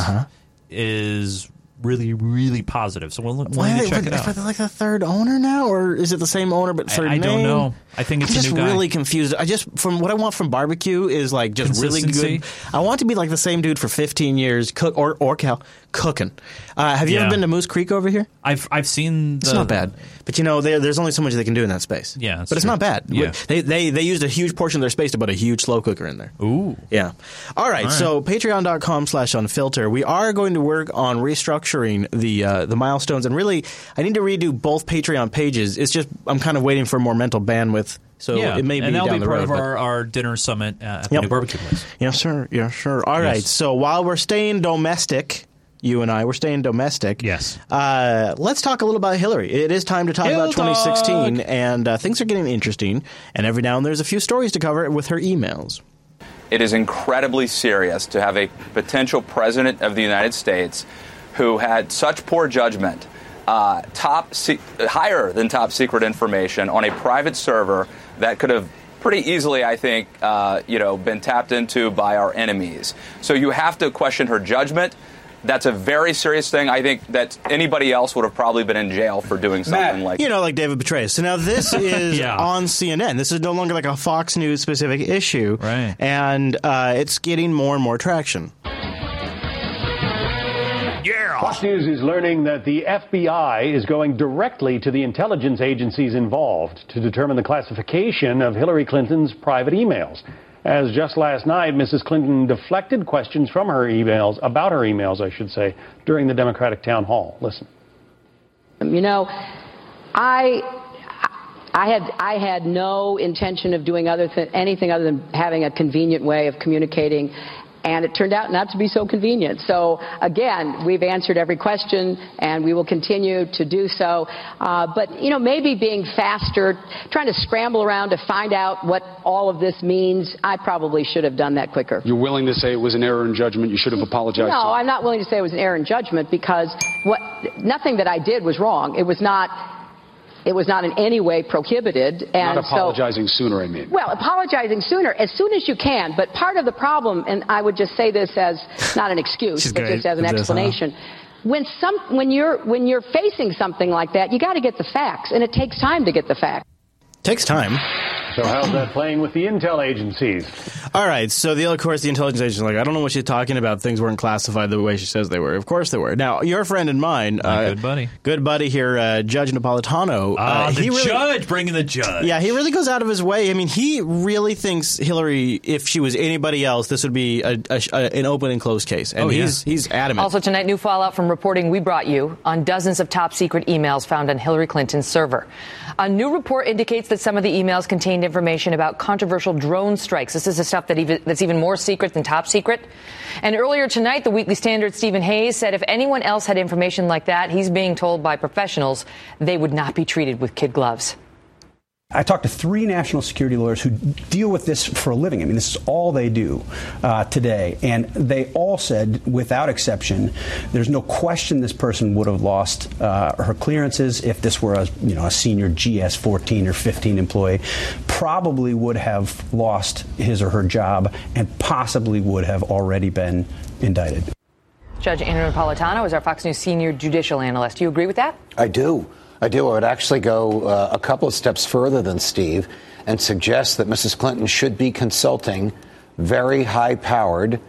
is really, really positive. So we'll check it out. Are they like a third owner now, or is it the same owner but third name? I don't know. I think it's a new guy. I'm just really confused. From what I want from barbecue is like just really good. I want to be like the same dude for 15 years, cooking. Have you ever been to Moose Creek over here? I've seen. It's not bad, but you know there's only so much they can do in that space. Yeah, but it's not bad. Yeah. They used a huge portion of their space to put a huge slow cooker in there. Ooh, yeah. All right. So Patreon.com/unfilter. We are going to work on restructuring the milestones, and really I need to redo both Patreon pages. It's just I'm kind of waiting for more mental bandwidth. So it may be down the road. And that'll be part of our dinner summit at the new barbecue place. Yeah, sure. Yeah, sure. All right. So while we're staying domestic. You and I, we're staying domestic. Yes. Let's talk a little about Hillary. It is time to talk about 2016, and things are getting interesting. And every now and then there's a few stories to cover with her emails. It is incredibly serious to have a potential president of the United States who had such poor judgment, higher than top secret information on a private server that could have pretty easily, I think, been tapped into by our enemies. So you have to question her judgment. That's a very serious thing. I think that anybody else would have probably been in jail for doing something like David Petraeus. So now this is on CNN. This is no longer like a Fox News specific issue, right? And it's getting more and more traction. Yeah. Fox News is learning that the FBI is going directly to the intelligence agencies involved to determine the classification of Hillary Clinton's private emails. As just last night, Mrs. Clinton deflected questions from her emails, during the Democratic town hall. Listen. You know, I had no intention of doing anything other than having a convenient way of communicating, and it turned out not to be so convenient. So, again, we've answered every question, and we will continue to do so. But, you know, maybe being faster, trying to scramble around to find out what all of this means, I probably should have done that quicker. You're willing to say it was an error in judgment? You should have apologized? No, I'm not willing to say it was an error in judgment because nothing that I did was wrong. It was not in any way prohibited. And not apologizing sooner, I mean. Well, apologizing sooner, as soon as you can. But part of the problem, and I would just say this as not an excuse, but just as an explanation. When you're facing something like that, you got to get the facts, and it takes time to get the facts. Takes time. So how's that playing with the intel agencies? All right. So, of course, the intelligence agencies are like, I don't know what she's talking about. Things weren't classified the way she says they were. Of course they were. Now, your friend and mine. Good buddy here, Judge Napolitano. Bringing the judge. Yeah, he really goes out of his way. I mean, he really thinks Hillary, if she was anybody else, this would be an open and closed case. And he's adamant. Also tonight, new fallout from reporting we brought you on dozens of top secret emails found on Hillary Clinton's server. A new report indicates that some of the emails contained information about controversial drone strikes. This is the stuff that's even more secret than top secret. And earlier tonight, the Weekly Standard, Stephen Hayes, said if anyone else had information like that, he's being told by professionals they would not be treated with kid gloves. I talked to three national security lawyers who deal with this for a living. I mean, this is all they do today. And they all said, without exception, there's no question this person would have lost her clearances if this were a senior GS 14 or 15 employee, probably would have lost his or her job and possibly would have already been indicted. Judge Andrew Napolitano is our Fox News senior judicial analyst. Do you agree with that? I do. I would actually go a couple of steps further than Steve and suggest that Mrs. Clinton should be consulting very high-powered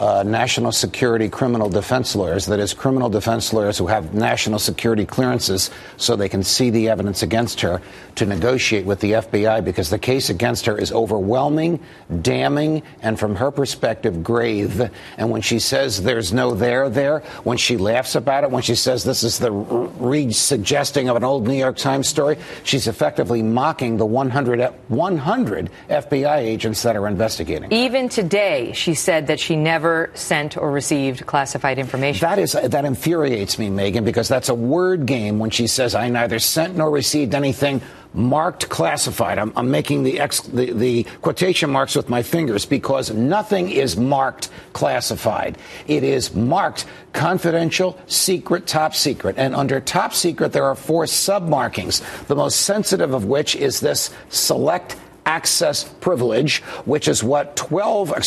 national security criminal defense lawyers, that is, criminal defense lawyers who have national security clearances so they can see the evidence against her, to negotiate with the FBI, because the case against her is overwhelming, damning, and from her perspective, grave. And when she says there's no there there, when she laughs about it, when she says this is the re-suggesting of an old New York Times story, she's effectively mocking the 100 FBI agents that are investigating. Even today, she said that she never sent or received classified information. That infuriates me, Megyn, because that's a word game when she says, I neither sent nor received anything marked classified. I'm making the quotation marks with my fingers because nothing is marked classified. It is marked confidential, secret, top secret. And under top secret, there are four submarkings, the most sensitive of which is this select access privilege, which is what 24 of her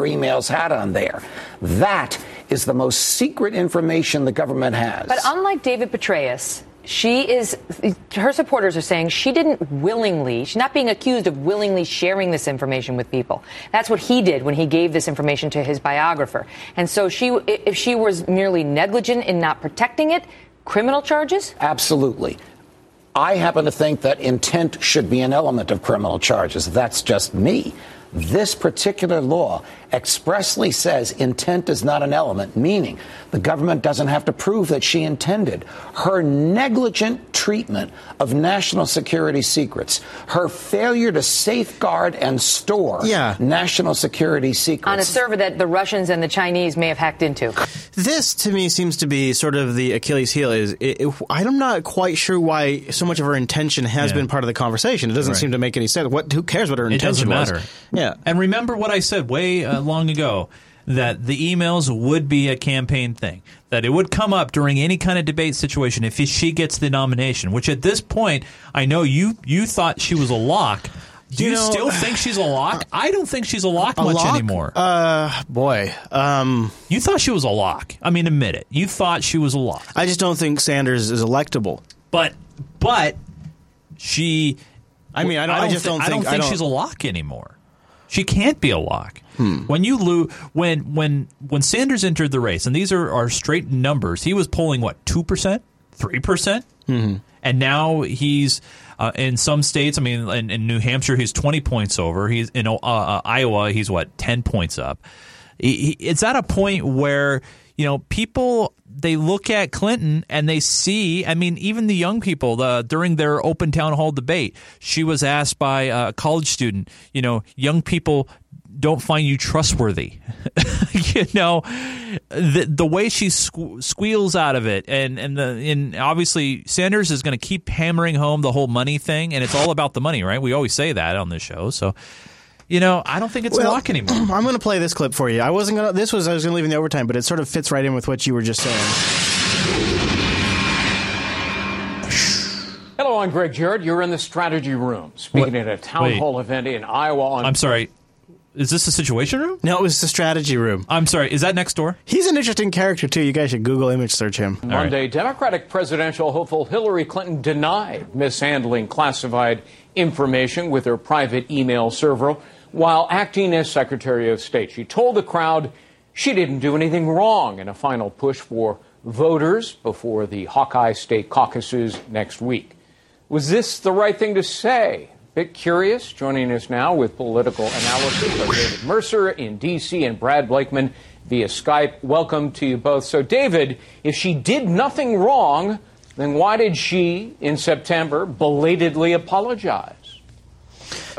emails had on there. That is the most secret information the government has. But unlike David Petraeus, her supporters are saying she didn't willingly, she's not being accused of willingly sharing this information with people. That's what he did when he gave this information to his biographer. And so if she was merely negligent in not protecting it, criminal charges? Absolutely. I happen to think that intent should be an element of criminal charges. That's just me. This particular law expressly says intent is not an element, meaning the government doesn't have to prove that she intended. Her negligent treatment of national security secrets, her failure to safeguard and store national security secrets on a server that the Russians and the Chinese may have hacked into. This, to me, seems to be sort of the Achilles heel. I'm not quite sure why so much of her intention has been part of the conversation. It doesn't seem to make any sense. Who cares what her intention was? It doesn't matter. Yeah. And remember what I said way long ago, that the emails would be a campaign thing, that it would come up during any kind of debate situation if she gets the nomination, which at this point, I know you thought she was a lock. Do you still think she's a lock? I don't think she's a lock anymore. You thought she was a lock. I mean, admit it. You thought she was a lock. I just don't think Sanders is electable. But she... I mean, I don't think she's a lock anymore. She can't be a lock. When you when Sanders entered the race, and these are straight numbers, he was polling, 2%, 3%? Mm-hmm. And now he's in some states, I mean, in New Hampshire, he's 20 points over. He's in Iowa, he's 10 points up. It's at a point where, people... They look at Clinton and they see, I mean, even the young people, during their open town hall debate, she was asked by a college student, young people don't find you trustworthy. The way she squeals out of it. And obviously Sanders is going to keep hammering home the whole money thing. And it's all about the money, right? We always say that on this show. So. I don't think it's a lock anymore. I'm going to play this clip for you. I was going to leave in the overtime, but it sort of fits right in with what you were just saying. Hello, I'm Greg Jarrett. You're in the strategy room, speaking at a town hall event in Iowa. I'm sorry. Is this the Situation Room? No, it was the Strategy Room. I'm sorry. Is that next door? He's an interesting character, too. You guys should Google image search him. Monday, right. Democratic presidential hopeful Hillary Clinton denied mishandling classified information with her private email server while acting as Secretary of State. She told the crowd she didn't do anything wrong in a final push for voters before the Hawkeye State caucuses next week. Was this the right thing to say? Bit curious, joining us now with political analysis of David Mercer in D.C. and Brad Blakeman via Skype. Welcome to you both. So, David, if she did nothing wrong, then why did she, in September, belatedly apologize?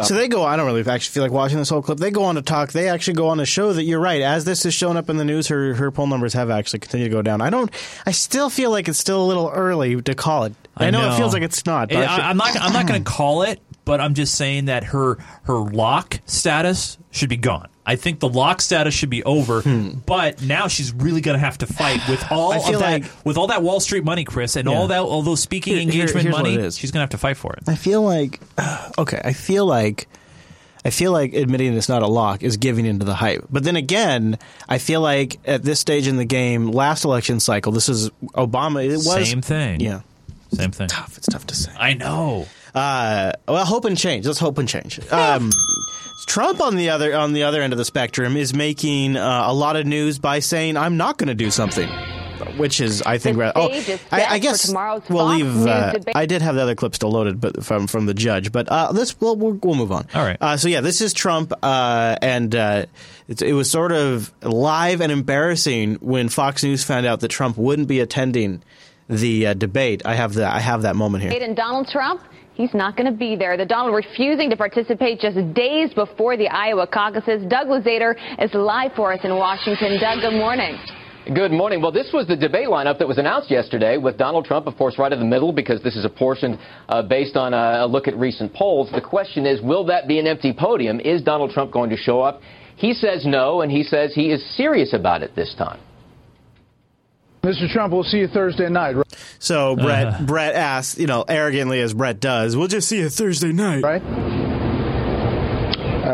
So they go – I don't really actually feel like watching this whole clip. They go on to talk. They actually go on to show that you're right. As this is shown up in the news, her poll numbers have actually continued to go down. I still feel like it's still a little early to call it. I know it feels like it's not. But I'm not going to call it, but I'm just saying that her lock status should be gone. I think the lock status should be over, but now she's really going to have to fight with all of that, with all that Wall Street money, Chris, and all those speaking engagement money. She's going to have to fight for it. I feel like admitting it's not a lock is giving into the hype. But then again, I feel like at this stage in the game, last election cycle, this is Obama. It was same thing. Yeah, same thing. It's tough to say. I know. Hope and change. Let's hope and change. Trump, on the other end of the spectrum, is making a lot of news by saying, "I'm not going to do something," which is, I think, rather. I guess we'll leave. I did have the other clip still loaded, but from the judge. But we'll move on. All right. So yeah, this is Trump, and it was sort of live and embarrassing when Fox News found out that Trump wouldn't be attending the debate. I have that moment here. And Donald Trump. He's not going to be there. The Donald refusing to participate just days before the Iowa caucuses. Doug Luzader is live for us in Washington. Doug, good morning. Good morning. Well, this was the debate lineup that was announced yesterday with Donald Trump, of course, right in the middle because this is apportioned based on a look at recent polls. The question is, will that be an empty podium? Is Donald Trump going to show up? He says no, and he says he is serious about it this time. Mr. Trump, we'll see you Thursday night. Right? So Brett asks, arrogantly as Brett does, we'll just see you Thursday night. Right?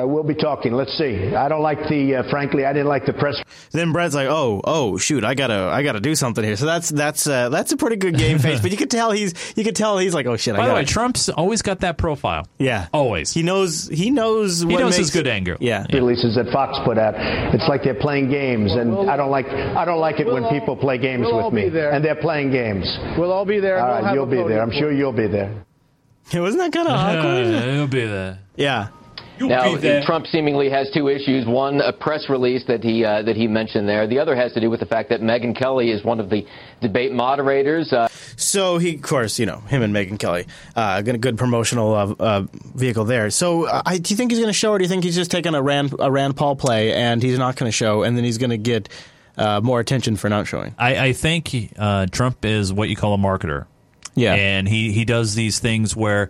We'll be talking. Let's see. I don't like the frankly, I didn't like the press. Then Brett's like, oh, shoot, I gotta do something here. So that's a pretty good game face. But you could tell he's like, oh shit. By the way, Trump's always got that profile. Yeah, always. He knows his good anger. Yeah. Releases that Fox put out. It's like they're playing games, and I don't like it when people play games with me. And they're playing games. We'll all be there. All right, you'll be there. I'm sure you'll be there. Yeah, wasn't that kind of awkward? You'll be there. Yeah. Now, Trump seemingly has two issues. One, a press release that he mentioned there. The other has to do with the fact that Megyn Kelly is one of the debate moderators. So he, of course, him and Megyn Kelly, got a good promotional vehicle there. So do you think he's going to show, or do you think he's just taking a Rand Paul play and he's not going to show, and then he's going to get more attention for not showing? I think Trump is what you call a marketer. Yeah. And he does these things where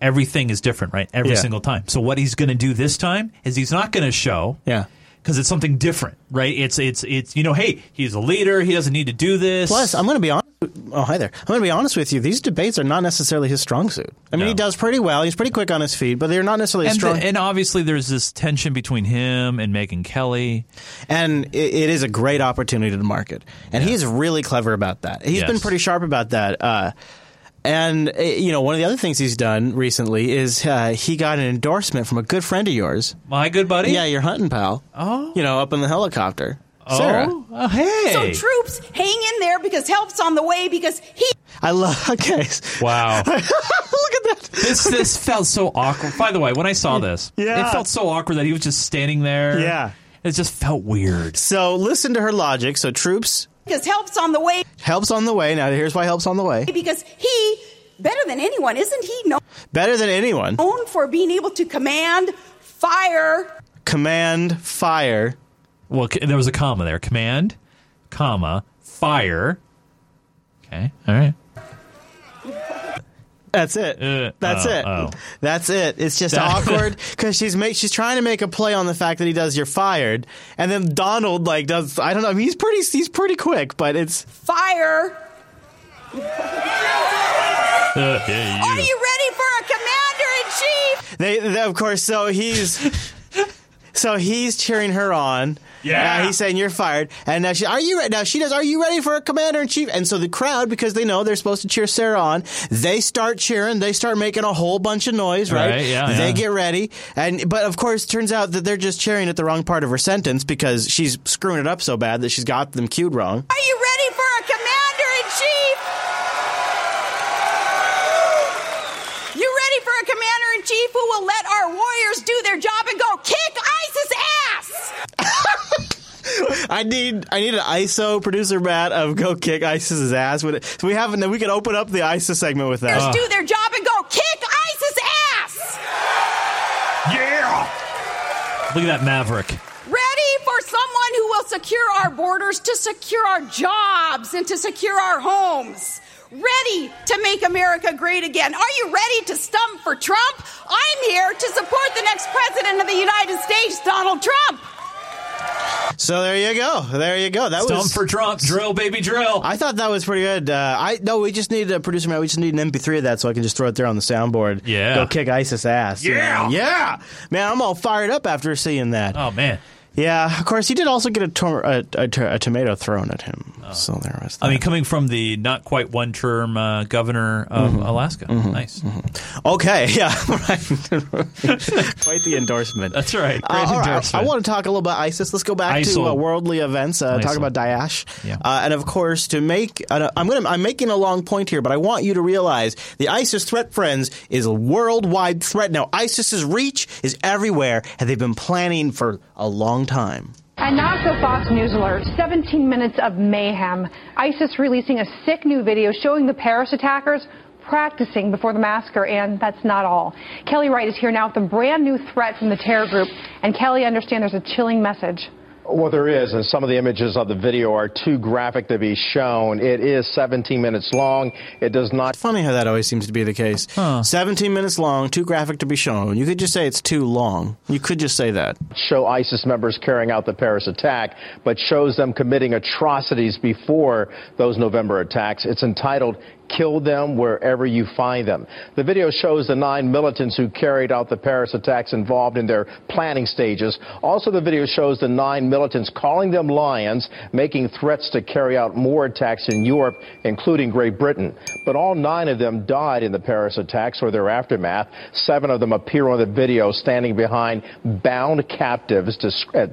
everything is different, right? Every single time. So what he's going to do this time is he's not going to show, because it's something different, right? It's hey, he's a leader. He doesn't need to do this. Plus, I'm going to be honest. Oh, hi there. I'm going to be honest with you. These debates are not necessarily his strong suit. I mean, he does pretty well. He's pretty quick on his feet, but they're not necessarily strong. And obviously, there's this tension between him and Megyn Kelly. And it is a great opportunity to market. And he's really clever about that. He's been pretty sharp about that. And, one of the other things he's done recently is he got an endorsement from a good friend of yours. My good buddy? Yeah, your hunting pal. Oh. Up in the helicopter. Oh. Sarah. Oh, hey. So troops, hang in there because help's on the way because he... I love... Okay. Wow. Look at that. This felt so awkward. By the way, when I saw this, it felt so awkward that he was just standing there. Yeah. It just felt weird. So listen to her logic. So troops... Because help's on the way. Help's on the way. Now, here's why help's on the way. Because he, better than anyone, isn't he known? Better than anyone. Known for being able to command fire. Command fire. Well, there was a comma there. Command, comma, fire. Okay. All right. That's it. That's it. It's just awkward because she's trying to make a play on the fact that he does "you're fired," and then Donald does. I don't know. I mean, he's pretty quick, but it's fire. Are you ready for a commander in chief? They of course. So he's cheering her on. Yeah, he's saying you're fired, and now she does. Are you ready for a commander in chief? And so the crowd, because they know they're supposed to cheer Sarah on, they start cheering. They start making a whole bunch of noise, right? Yeah, they get ready, but of course, it turns out that they're just cheering at the wrong part of her sentence because she's screwing it up so bad that she's got them cued wrong. Are you ready for a commander in chief? You ready for a commander in chief who will let our warriors do their job and go kick ISIS ass? I need an ISO producer bat of go kick ISIS's ass. So we have we could open up the ISIS segment with that. Just do their job and go kick ISIS ass. Look at that maverick. Ready for someone who will secure our borders, to secure our jobs, and to secure our homes. Ready to make America great again. Are you ready to stump for Trump? I'm here to support the next president of the United States, Donald Trump. So there you go. There you go. That stump was for Trump. Drill, baby, drill. I thought that was pretty good. We just need a producer, man. We just need an MP3 of that so I can just throw it there on the soundboard. Yeah. Go kick ISIS ass. Yeah. You know? Yeah. Man, I'm all fired up after seeing that. Oh, man. Yeah, of course, he did also get a tomato thrown at him. Oh. So there was that. I mean, coming from the not quite one-term governor of Alaska. Mm-hmm. Nice. Mm-hmm. Okay, yeah, right. Quite the endorsement. That's right. Great endorsement. Right. I want to talk a little about ISIS. Let's go back ISIL. To worldly events, talk about Daesh. Yeah. And, of course, to make I'm making a long point here, but I want you to realize the ISIS threat, friends, is a worldwide threat. Now, ISIS's reach is everywhere, and they've been planning for a long time. And now to Fox News alert. 17 minutes of mayhem. ISIS releasing a sick new video showing the Paris attackers practicing before the massacre, and that's not all. Kelly Wright is here now with a brand new threat from the terror group, and Kelly, I understand there's a chilling message. Well, there is, and some of the images of the video are too graphic to be shown. It is 17 minutes long. It does not... Funny how that always seems to be the case. Huh. 17 minutes long, too graphic to be shown. You could just say it's too long. You could just say that. Show ISIS members carrying out the Paris attack, but shows them committing atrocities before those November attacks. It's entitled... Kill them wherever you find them. The video shows the 9 militants who carried out the Paris attacks involved in their planning stages. Also, the video shows the 9 militants calling them lions, making threats to carry out more attacks in Europe, including Great Britain. But all 9 of them died in the Paris attacks or their aftermath. 7 of them appear on the video standing behind bound captives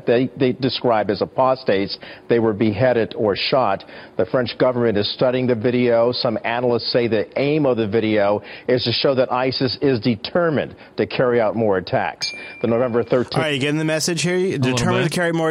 they describe as apostates. They were beheaded or shot. The French government is studying the video. Some analysts say the aim of the video is to show that ISIS is determined to carry out more attacks. The November 13th... All right, you getting the message here? Determined to carry out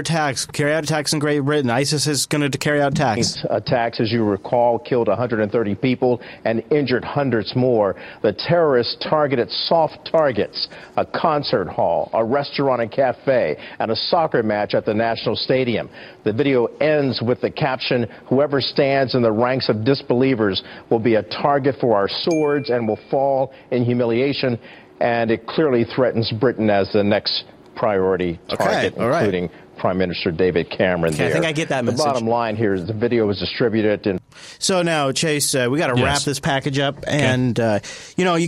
attacks in Great Britain. ISIS is going to carry out attacks. Attacks, as you recall, killed 130 people and injured hundreds more. The terrorists targeted soft targets, a concert hall, a restaurant and cafe, and a soccer match at the National Stadium. The video ends with the caption, "Whoever stands in the ranks of disbelievers will be a target for our swords and will fall in humiliation," and it clearly threatens Britain as the next priority target, including Prime Minister David Cameron there. I think I get that message. The bottom line here is the video was distributed. So now, Chase, we got to wrap this package up. And, you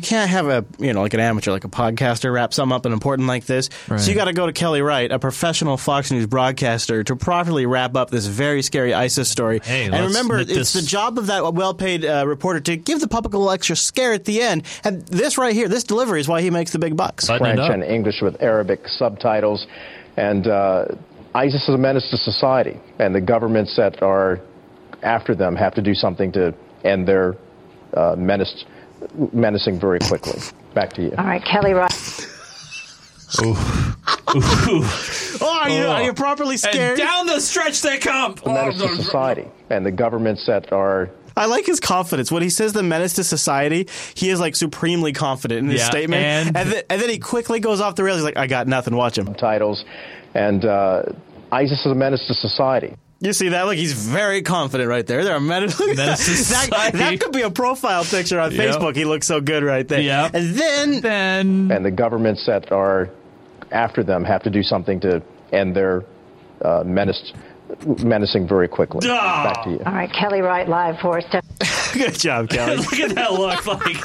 can't have like an amateur, like a podcaster, wrap something up and important like this. Right. So you got to go to Kelly Wright, a professional Fox News broadcaster, to properly wrap up this very scary ISIS story. Hey, and remember, it's the job of that well-paid reporter to give the public a little extra scare at the end. And this right here, this delivery is why he makes the big bucks. French and English with Arabic subtitles. And ISIS is a menace to society, and the governments that are after them have to do something to end their menacing very quickly. Back to you. All right, Kelly Wright. Oof. Oof. Oh, are you properly scared? And down the stretch they come. A menace to society, and the governments that are... I like his confidence. When he says the menace to society, he is, like, supremely confident in his statement. And then he quickly goes off the rails. He's like, I got nothing. Watch him. Titles. And ISIS is a menace to society. You see that? Look, he's very confident right there. There are that could be a profile picture on Facebook. He looks so good right there. Yep. And then... And the governments that are after them have to do something to end their menacing very quickly. Back to you. All right, Kelly Wright live for us. Good job, Kelly. Look at that look. Like,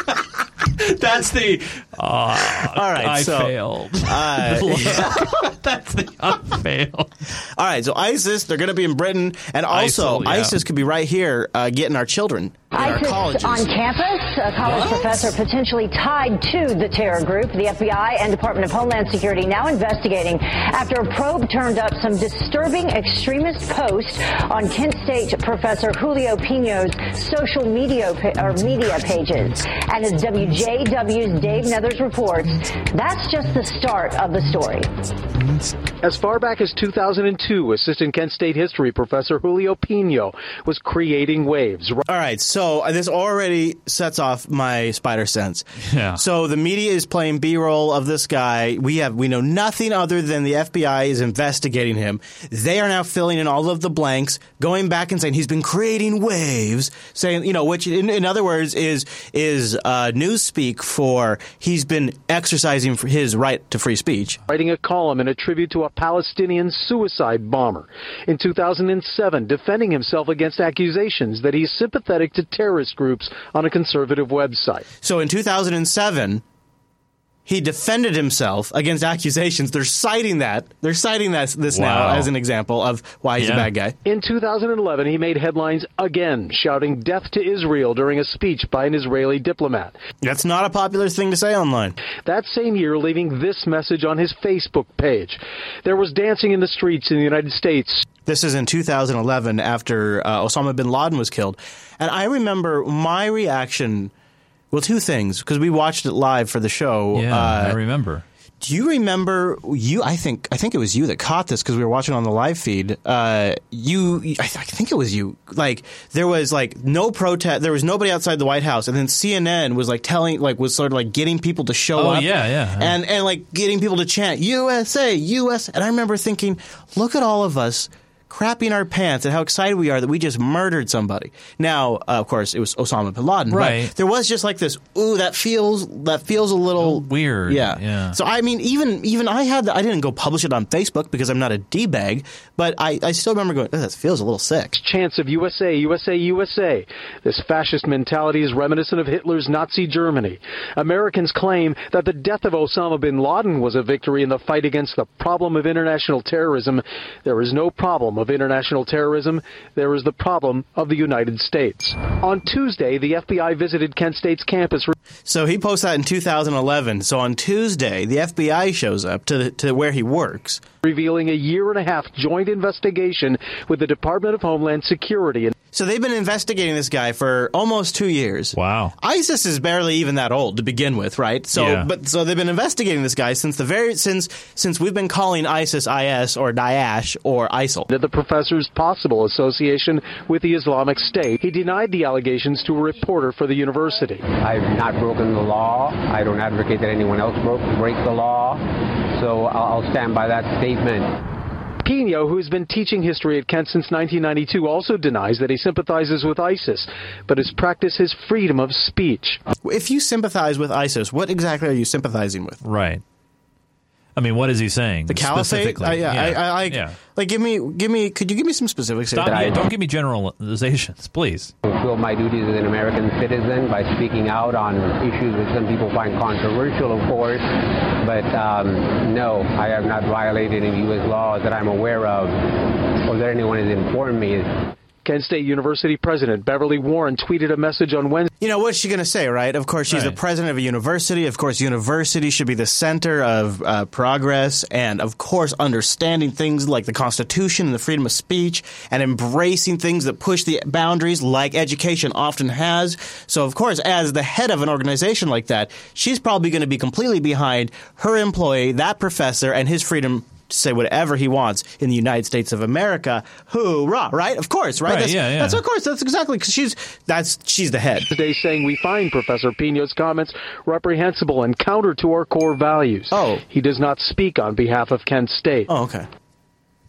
that's the... all right, failed. That's the I failed. All right, so ISIS, they're going to be in Britain. And also, ISIS could be right here getting our children. ISIS on campus, a college professor potentially tied to the terror group. The FBI and Department of Homeland Security now investigating after a probe turned up some disturbing extremist posts on Kent State professor Julio Pino's social media pages. And as WJW's Dave Netherland Heather's reports, that's just the start of the story. As far back as 2002, Assistant Kent State History Professor Julio Pino was creating waves. All right, so this already sets off my spider sense. Yeah. So the media is playing B-roll of this guy. We know nothing other than the FBI is investigating him. They are now filling in all of the blanks, going back and saying he's been creating waves, saying, you know, which in other words is newspeak for he's been exercising his right to free speech. Writing a column in a tribute to a Palestinian suicide bomber. In 2007, defending himself against accusations that he's sympathetic to terrorist groups on a conservative website. So in 2007, he defended himself against accusations. They're citing that. They're citing this now as an example of why he's a bad guy. In 2011, he made headlines again, shouting death to Israel during a speech by an Israeli diplomat. That's not a popular thing to say online. That same year, leaving this message on his Facebook page. There was dancing in the streets in the United States. This is in 2011 after Osama bin Laden was killed. And I remember my reaction... Well, two things, because we watched it live for the show. Yeah, I remember. Do you remember you? I think it was you that caught this because we were watching on the live feed. I think it was you. Like there was like no protest. There was nobody outside the White House, and then CNN was like telling, like was sort of like getting people to show up. And like getting people to chant USA, US. And I remember thinking, look at all of us crapping our pants and how excited we are that we just murdered somebody. Now, of course, it was Osama bin Laden. Right. But there was just like this, ooh, that feels a little weird. Yeah. So, I mean, even I had I didn't go publish it on Facebook because I'm not a D-bag, but I still remember going, oh, that feels a little sick. Chants of USA, USA, USA. This fascist mentality is reminiscent of Hitler's Nazi Germany. Americans claim that the death of Osama bin Laden was a victory in the fight against the problem of international terrorism. There is no problem of international terrorism, there is the problem of the United States. On Tuesday, the FBI visited Kent State's campus. So he posts that in 2011. So on Tuesday, the FBI shows up to where he works, revealing a 1.5-year joint investigation with the Department of Homeland Security. So they've been investigating this guy for almost 2 years. Wow. ISIS is barely even that old to begin with, right? So so they've been investigating this guy since we've been calling ISIS IS or Daesh or ISIL. The professor's possible association with the Islamic State. He denied the allegations to a reporter for the university. I've not broken the law. I don't advocate that anyone else break the law. So I'll stand by that statement. Pino, who has been teaching history at Kent since 1992, also denies that he sympathizes with ISIS, but his practice is freedom of speech. If you sympathize with ISIS, what exactly are you sympathizing with? Right. I mean, what is he saying? The caliphate? Could you give me some specifics? Don't give me generalizations, please. I fulfill my duties as an American citizen by speaking out on issues that some people find controversial, of course, but no, I have not violated any U.S. laws that I'm aware of or that anyone has informed me. Kent State University President Beverly Warren tweeted a message on Wednesday. You know, what's she going to say, right? Of course, she's the president of a university. Of course, university should be the center of progress and, of course, understanding things like the Constitution and the freedom of speech and embracing things that push the boundaries like education often has. So, of course, as the head of an organization like that, she's probably going to be completely behind her employee, that professor, and his freedom say whatever he wants in the United States of America. Hoorah, right? Of course, right? That's of course, that's exactly, because she's the head. Today saying we find Professor Pino's comments reprehensible and counter to our core values. Oh. He does not speak on behalf of Kent State. Oh, okay.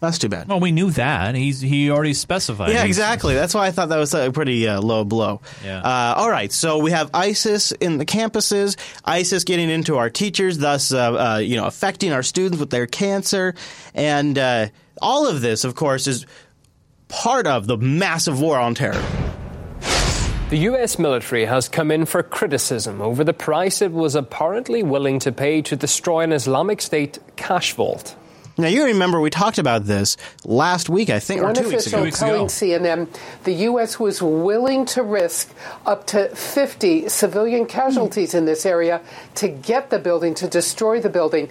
That's too bad. Well, we knew that. He already specified. Yeah, exactly. That's why I thought that was a pretty low blow. Yeah. All right. So we have ISIS in the campuses, ISIS getting into our teachers, thus affecting our students with their cancer. And all of this, of course, is part of the massive war on terror. The U.S. military has come in for criticism over the price it was apparently willing to pay to destroy an Islamic State cash vault. Now, you remember we talked about this last week, I think, or 2 weeks ago. One official telling CNN the U.S. was willing to risk up to 50 civilian casualties in this area to get the building, to destroy the building.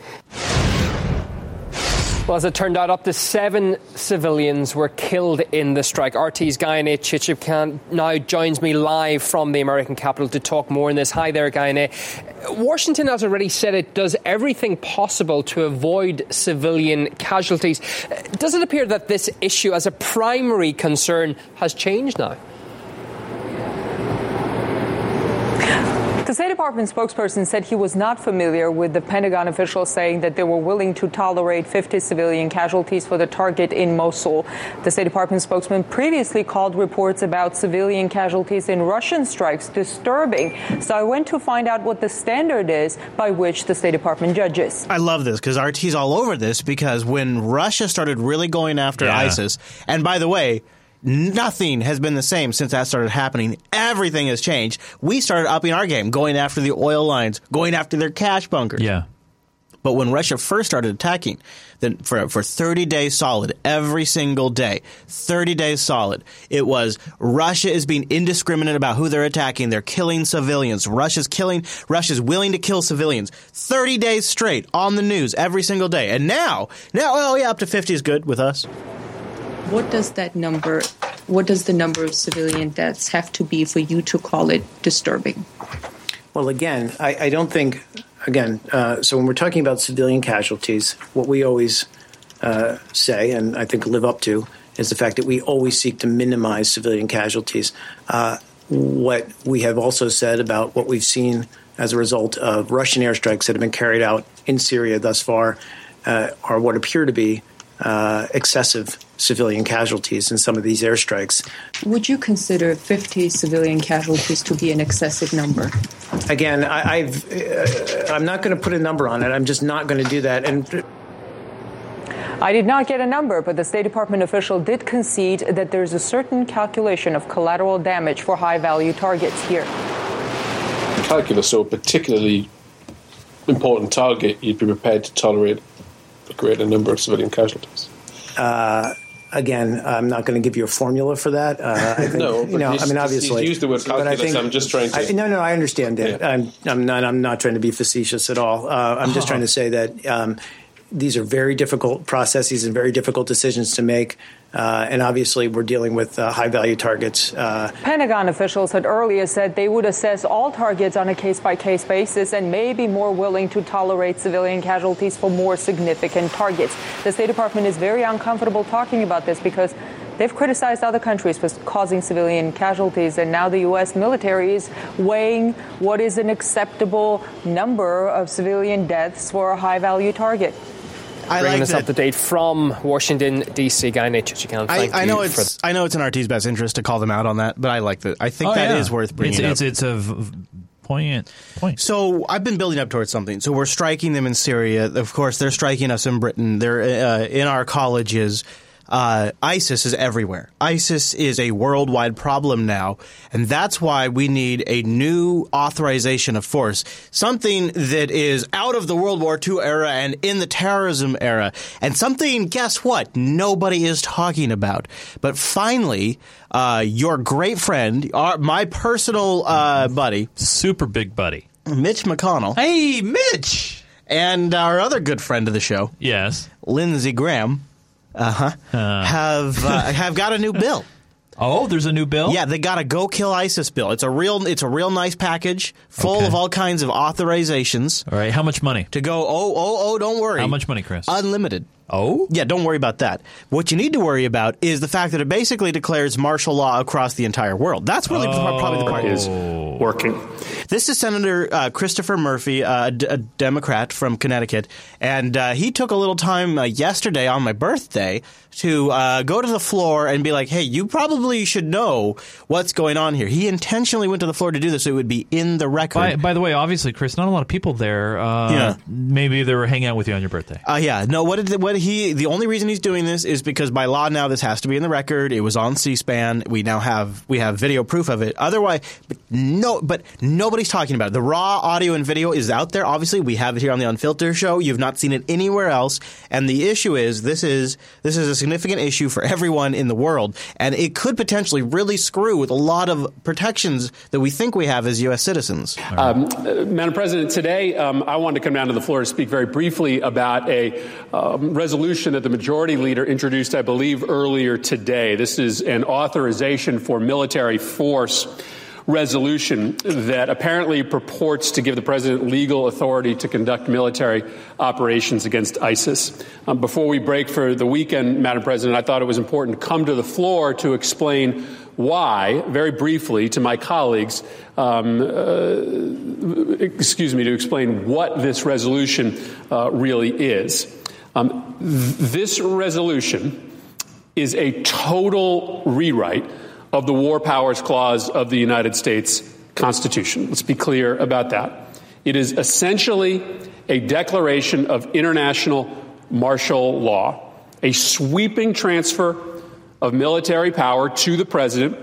Well, as it turned out, up to 7 civilians were killed in the strike. RT's Guyane Chichibkan now joins me live from the American capital to talk more on this. Hi there, Guyane. Washington has already said it does everything possible to avoid civilian casualties. Does it appear that this issue as a primary concern has changed now? The State Department spokesperson said he was not familiar with the Pentagon officials saying that they were willing to tolerate 50 civilian casualties for the target in Mosul. The State Department spokesman previously called reports about civilian casualties in Russian strikes disturbing. So I went to find out what the standard is by which the State Department judges. I love this because RT's all over this because when Russia started really going after ISIS, and by the way, nothing has been the same since that started happening. Everything has changed. We started upping our game, going after the oil lines, going after their cash bunkers. Yeah. But when Russia first started attacking, then for 30 days solid, every single day, 30 days solid, it was Russia is being indiscriminate about who they're attacking. They're killing civilians. Russia's willing to kill civilians. 30 days straight on the news every single day. And now, up to 50 is good with us. What does the number of civilian deaths have to be for you to call it disturbing? Well, again, I don't think, so when we're talking about civilian casualties, what we always say, and I think live up to, is the fact that we always seek to minimize civilian casualties. What we have also said about what we've seen as a result of Russian airstrikes that have been carried out in Syria thus far are what appear to be excessive civilian casualties in some of these airstrikes. Would you consider 50 civilian casualties to be an excessive number? Again, I'm not going to put a number on it. I'm just not going to do that. And I did not get a number, but the State Department official did concede that there's a certain calculation of collateral damage for high-value targets here. Calculus, so a particularly important target, you'd be prepared to tolerate a greater number of civilian casualties. Again, I'm not going to give you a formula for that. I think, no, you know, I mean, obviously, you used the word calculus. I think, I'm just trying to. No, I understand it. Yeah. I'm not trying to be facetious at all. I'm just trying to say that these are very difficult processes and very difficult decisions to make. And obviously, we're dealing with high-value targets. Pentagon officials had earlier said they would assess all targets on a case-by-case basis and may be more willing to tolerate civilian casualties for more significant targets. The State Department is very uncomfortable talking about this because they've criticized other countries for causing civilian casualties, and now the U.S. military is weighing what is an acceptable number of civilian deaths for a high-value target. Bringing us up to date from Washington, D.C. Guy Nature Chicano. I know it's in RT's best interest to call them out on that, but I like that. I think is worth bringing up. It's a poignant point. So I've been building up towards something. So we're striking them in Syria. Of course, they're striking us in Britain. They're in our colleges. ISIS is everywhere. ISIS is a worldwide problem now, and that's why we need a new authorization of force, something that is out of the World War II era and in the terrorism era, and something, guess what, nobody is talking about. But finally, your great friend, my personal buddy, super big buddy, Mitch McConnell. Hey, Mitch! And our other good friend of the show. Yes. Lindsey Graham. Have got a new bill. Oh, there's a new bill? Yeah, they got a Go Kill ISIS bill. It's a real nice package full of all kinds of authorizations. All right, how much money? To go, don't worry. How much money, Chris? Unlimited. Oh? Yeah, don't worry about that. What you need to worry about is the fact that it basically declares martial law across the entire world. That's really probably the part is working. This is Senator Christopher Murphy, a Democrat from Connecticut, and he took a little time yesterday on my birthday to go to the floor and be like, hey, you probably should know what's going on here. He intentionally went to the floor to do this so it would be in the record. By the way, obviously, Chris, not a lot of people there. Maybe they were hanging out with you on your birthday. The only reason he's doing this is because by law now this has to be in the record. It was on C-SPAN. We have video proof of it. Otherwise, but nobody always talking about it. The raw audio and video is out there. Obviously, we have it here on the Unfiltered Show. You've not seen it anywhere else. And the issue is this is a significant issue for everyone in the world. And it could potentially really screw with a lot of protections that we think we have as U.S. citizens. Right. Madam President, today I wanted to come down to the floor to speak very briefly about a resolution that the majority leader introduced, I believe, earlier today. This is an authorization for military force resolution that apparently purports to give the president legal authority to conduct military operations against ISIS. Before we break for the weekend, Madam President, I thought it was important to come to the floor to explain why, very briefly, to my colleagues, to explain what this resolution really is. This resolution is a total rewrite of the War Powers Clause of the United States Constitution. Let's be clear about that. It is essentially a declaration of international martial law, a sweeping transfer of military power to the president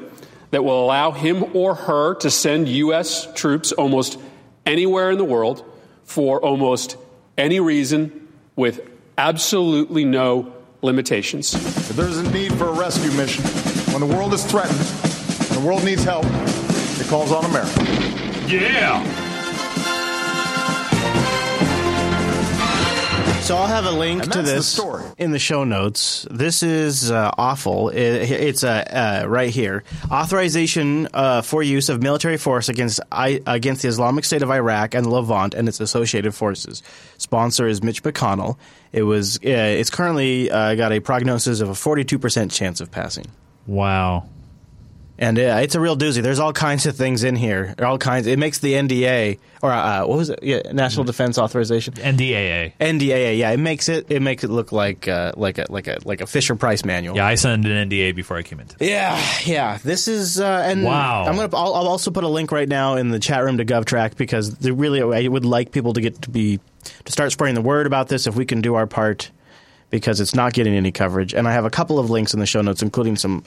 that will allow him or her to send U.S. troops almost anywhere in the world for almost any reason with absolutely no limitations. If there's a need for a rescue mission, when the world is threatened, when the world needs help, it calls on America. Yeah! So I'll have a link to this in the show notes. This is awful. It's right here. Authorization for use of military force against the Islamic State of Iraq and the Levant and its associated forces. Sponsor is Mitch McConnell. It's currently got a prognosis of a 42% chance of passing. Wow. And it's a real doozy. There's all kinds of things in here. It makes the NDA or what was it? Yeah, National Defense Authorization. NDAA. NDAA. Yeah, it makes it look like a Fisher-Price manual. Yeah, I signed an NDA before I came in. Yeah. This is and wow. I'll also put a link right now in the chat room to GovTrack because I would like people to start spreading the word about this if we can do our part because it's not getting any coverage. And I have a couple of links in the show notes, including some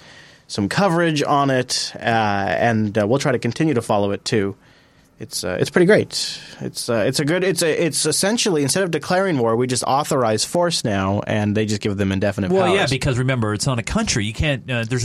coverage on it, and we'll try to continue to follow it too. It's pretty great. It's essentially instead of declaring war, we just authorize force now, and they just give them indefinite powers. Well, yeah, because remember, it's on a country. You can't. Who do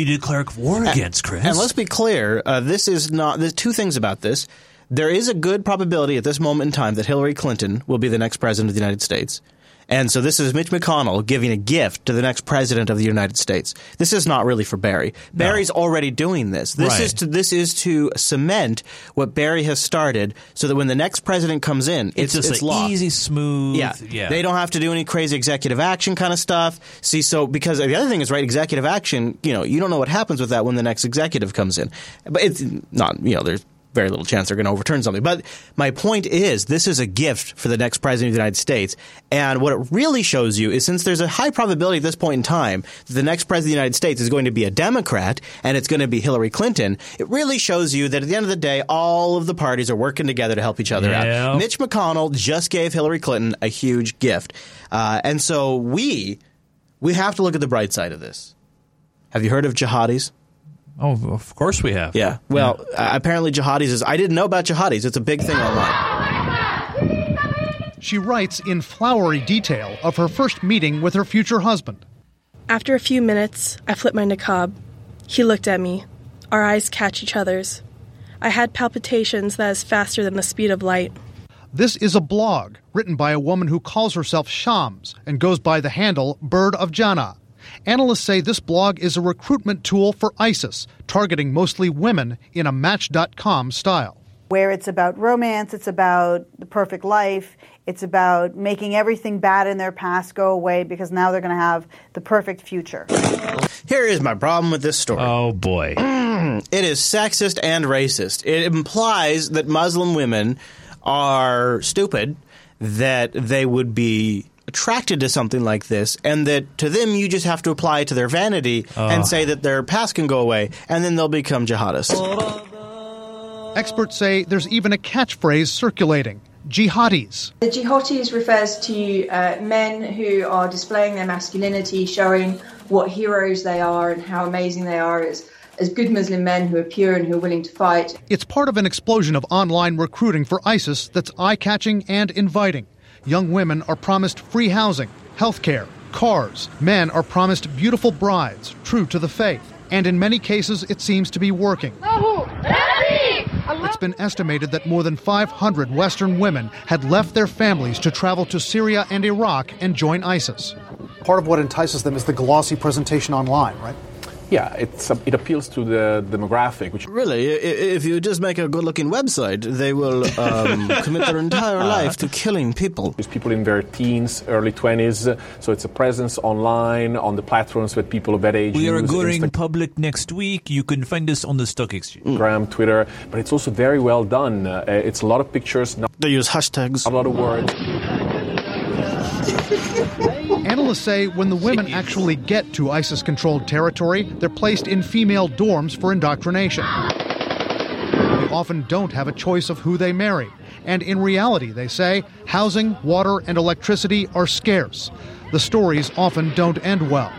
you declare war against, Chris? And let's be clear. This is not. There's two things about this. There is a good probability at this moment in time that Hillary Clinton will be the next president of the United States. And so this is Mitch McConnell giving a gift to the next president of the United States. This is not really for Barry. Barry's already doing this. This is to cement what Barry has started so that when the next president comes in, it's locked. Easy, smooth. Yeah. They don't have to do any crazy executive action kind of stuff. See, so because the other thing is, right, executive action, you don't know what happens with that when the next executive comes in. But it's not, there's very little chance they're going to overturn something. But my point is this is a gift for the next president of the United States. And what it really shows you is since there's a high probability at this point in time that the next president of the United States is going to be a Democrat and it's going to be Hillary Clinton, it really shows you that at the end of the day, all of the parties are working together to help each other out. Mitch McConnell just gave Hillary Clinton a huge gift. And so we have to look at the bright side of this. Have you heard of jihadis? Oh, of course we have. Yeah. Well, apparently jihadis I didn't know about jihadis. It's a big thing online. She writes in flowery detail of her first meeting with her future husband. After a few minutes, I flipped my niqab. He looked at me. Our eyes catch each other's. I had palpitations that is faster than the speed of light. This is a blog written by a woman who calls herself Shams and goes by the handle Bird of Jannah. Analysts say this blog is a recruitment tool for ISIS, targeting mostly women in a Match.com style. Where it's about romance, it's about the perfect life, it's about making everything bad in their past go away because now they're going to have the perfect future. Here is my problem with this story. Oh, boy. It is sexist and racist. It implies that Muslim women are stupid, that they would be attracted to something like this, and that to them you just have to apply to their vanity and say that their past can go away, and then they'll become jihadists. Experts say there's even a catchphrase circulating, jihadis. The jihadis refers to men who are displaying their masculinity, showing what heroes they are and how amazing they are as as good Muslim men who are pure and who are willing to fight. It's part of an explosion of online recruiting for ISIS that's eye-catching and inviting. Young women are promised free housing, health care, cars. Men are promised beautiful brides, true to the faith. And in many cases, it seems to be working. It's been estimated that more than 500 Western women had left their families to travel to Syria and Iraq and join ISIS. Part of what entices them is the glossy presentation online, right? Yeah, it appeals to the demographic. Which really, if you just make a good-looking website, they will commit their entire life to killing people. There's people in their teens, early 20s, so it's a presence online, on the platforms that people of that age use. We are going public next week. You can find us on the stock exchange. Instagram, Twitter, but it's also very well done. It's a lot of pictures. They use hashtags. A lot of words. Analysts say when the women actually get to ISIS-controlled territory, they're placed in female dorms for indoctrination. They often don't have a choice of who they marry. And in reality, they say, housing, water, and electricity are scarce. The stories often don't end well.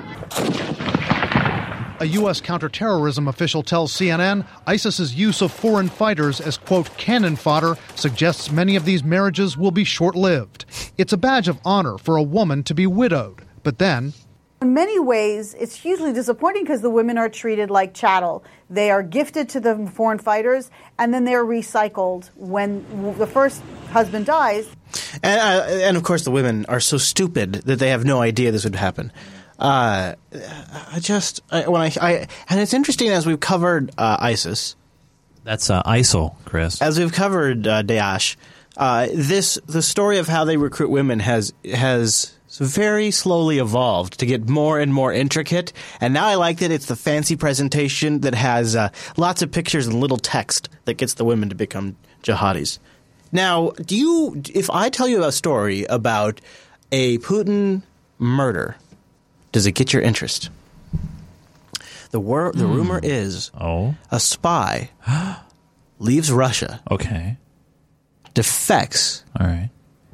A U.S. counterterrorism official tells CNN ISIS's use of foreign fighters as, quote, cannon fodder suggests many of these marriages will be short-lived. It's a badge of honor for a woman to be widowed. But then... in many ways, it's hugely disappointing because the women are treated like chattel. They are gifted to the foreign fighters, and then they're recycled when the first husband dies. And of course, the women are so stupid that they have no idea this would happen. And it's interesting as we've covered ISIS. That's ISIL, Chris. As we've covered Daesh, the story of how they recruit women has very slowly evolved to get more and more intricate. And now I like that it's the fancy presentation that has lots of pictures and little text that gets the women to become jihadis. Now, if I tell you a story about a Putin murder, does it get your interest? The rumor is a spy leaves Russia, defects,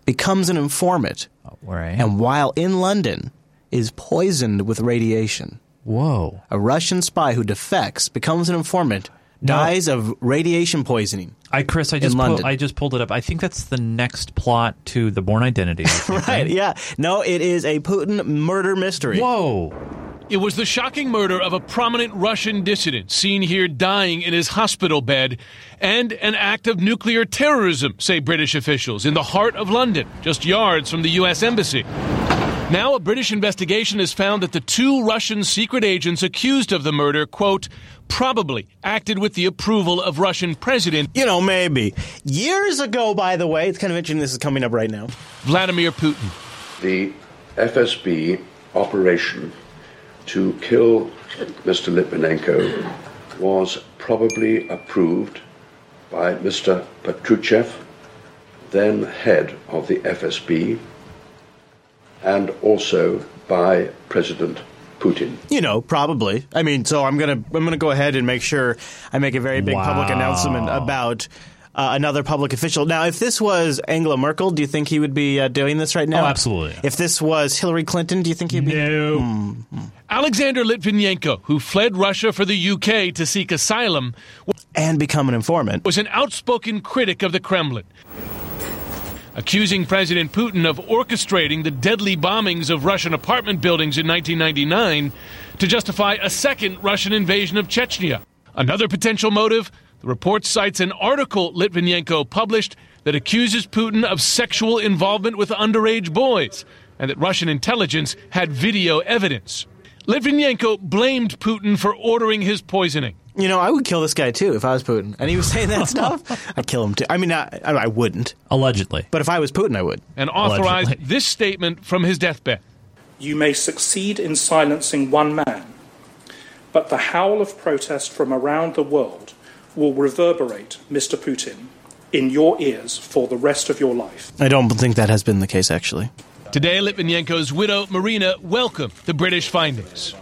becomes an informant, and while in London is poisoned with radiation. Whoa. A Russian spy who defects, becomes an informant, dies of radiation poisoning. I just pulled it up. I think that's the next plot to The Bourne Identity. Right, yeah. No, it is a Putin murder mystery. Whoa. It was the shocking murder of a prominent Russian dissident seen here dying in his hospital bed and an act of nuclear terrorism, say British officials, in the heart of London, just yards from the U.S. Embassy. Now a British investigation has found that the two Russian secret agents accused of the murder, quote, probably acted with the approval of Russian president. You know, maybe. Years ago, by the way, it's kind of interesting this is coming up right now. Vladimir Putin. The FSB operation to kill Mr. Litvinenko was probably approved by Mr. Patruchev, then head of the FSB, and also by President Putin. You know, probably. I mean, so I'm gonna go ahead and make sure I make a very big public announcement about another public official. Now, if this was Angela Merkel, do you think he would be doing this right now? Oh, absolutely. If this was Hillary Clinton, do you think he'd be? No. Alexander Litvinenko, who fled Russia for the UK to seek asylum and become an informant, was an outspoken critic of the Kremlin, accusing President Putin of orchestrating the deadly bombings of Russian apartment buildings in 1999 to justify a second Russian invasion of Chechnya. Another potential motive, the report cites an article Litvinenko published that accuses Putin of sexual involvement with underage boys and that Russian intelligence had video evidence. Litvinenko blamed Putin for ordering his poisoning. You know, I would kill this guy, too, if I was Putin. And he was saying that stuff. I'd kill him, too. I mean, I wouldn't. Allegedly. But if I was Putin, I would. And authorized this statement from his deathbed. You may succeed in silencing one man, but the howl of protest from around the world will reverberate, Mr. Putin, in your ears for the rest of your life. I don't think that has been the case, actually. Today, Litvinenko's widow, Marina, welcomed the British findings.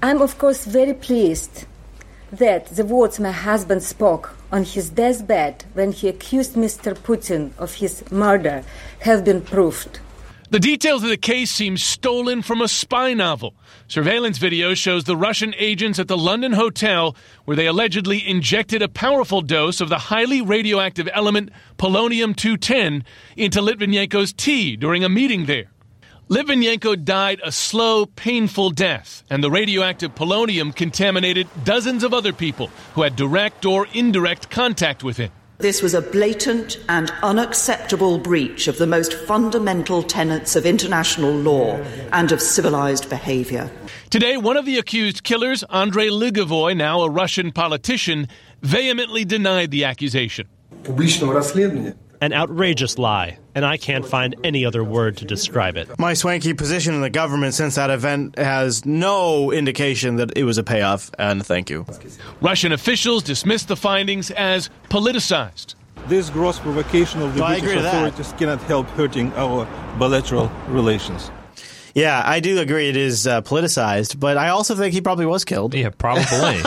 I'm, of course, very pleased that the words my husband spoke on his deathbed when he accused Mr. Putin of his murder have been proved. The details of the case seem stolen from a spy novel. Surveillance video shows the Russian agents at the London hotel where they allegedly injected a powerful dose of the highly radioactive element polonium-210 into Litvinenko's tea during a meeting there. Litvinenko died a slow, painful death, and the radioactive polonium contaminated dozens of other people who had direct or indirect contact with him. This was a blatant and unacceptable breach of the most fundamental tenets of international law and of civilized behavior. Today, one of the accused killers, Andrei Ligovoy, now a Russian politician, vehemently denied the accusation. An outrageous lie, and I can't find any other word to describe it. My swanky position in the government since that event has no indication that it was a payoff, and thank you. Russian officials dismissed the findings as politicized. This gross provocation of the British authorities cannot help hurting our bilateral relations. Yeah, I do agree it is politicized, but I also think he probably was killed. Yeah, probably.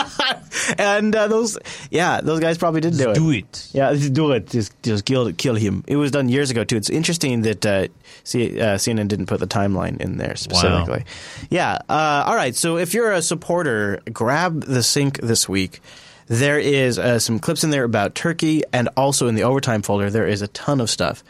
And those guys probably did do it. Do it. Yeah, do it. Just kill him. It was done years ago, too. It's interesting that CNN didn't put the timeline in there specifically. Wow. Yeah. All right. So if you're a supporter, grab the sink this week. There is some clips in there about Turkey, and also in the overtime folder, there is a ton of stuff.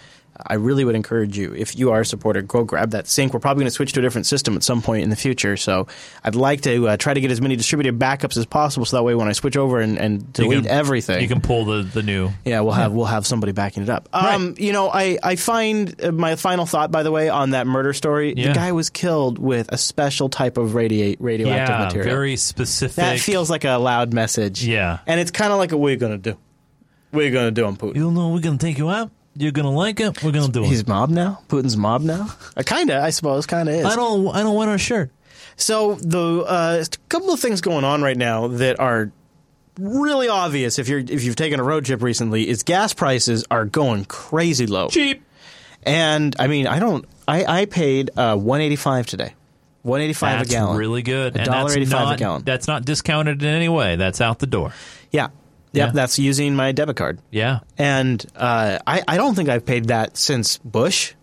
I really would encourage you, if you are a supporter, go grab that sync. We're probably going to switch to a different system at some point in the future. So I'd like to try to get as many distributed backups as possible. So that way when I switch over and delete everything. You can pull the new. Yeah, we'll have somebody backing it up. Right. You know, I find my final thought, by the way, on that murder story. Yeah. The guy was killed with a special type of radioactive material. Very specific. That feels like a loud message. Yeah. And it's kind of like, what are you going to do? What are you going to do on Putin? You know, we're going to take you out. You're going to like it. We're going to do it. He's mob now? Putin's mob now? Kind of, I suppose. Kind of is. I don't want our shirt. So the couple of things going on right now that are really obvious if you've taken a road trip recently is gas prices are going crazy low. Cheap. And, I mean, I paid $1.85 today. $1.85 a gallon. That's really good. $1.85 a gallon. That's not discounted in any way. That's out the door. Yeah. Yep, yeah. That's using my debit card. Yeah. And I don't think I've paid that since Bush.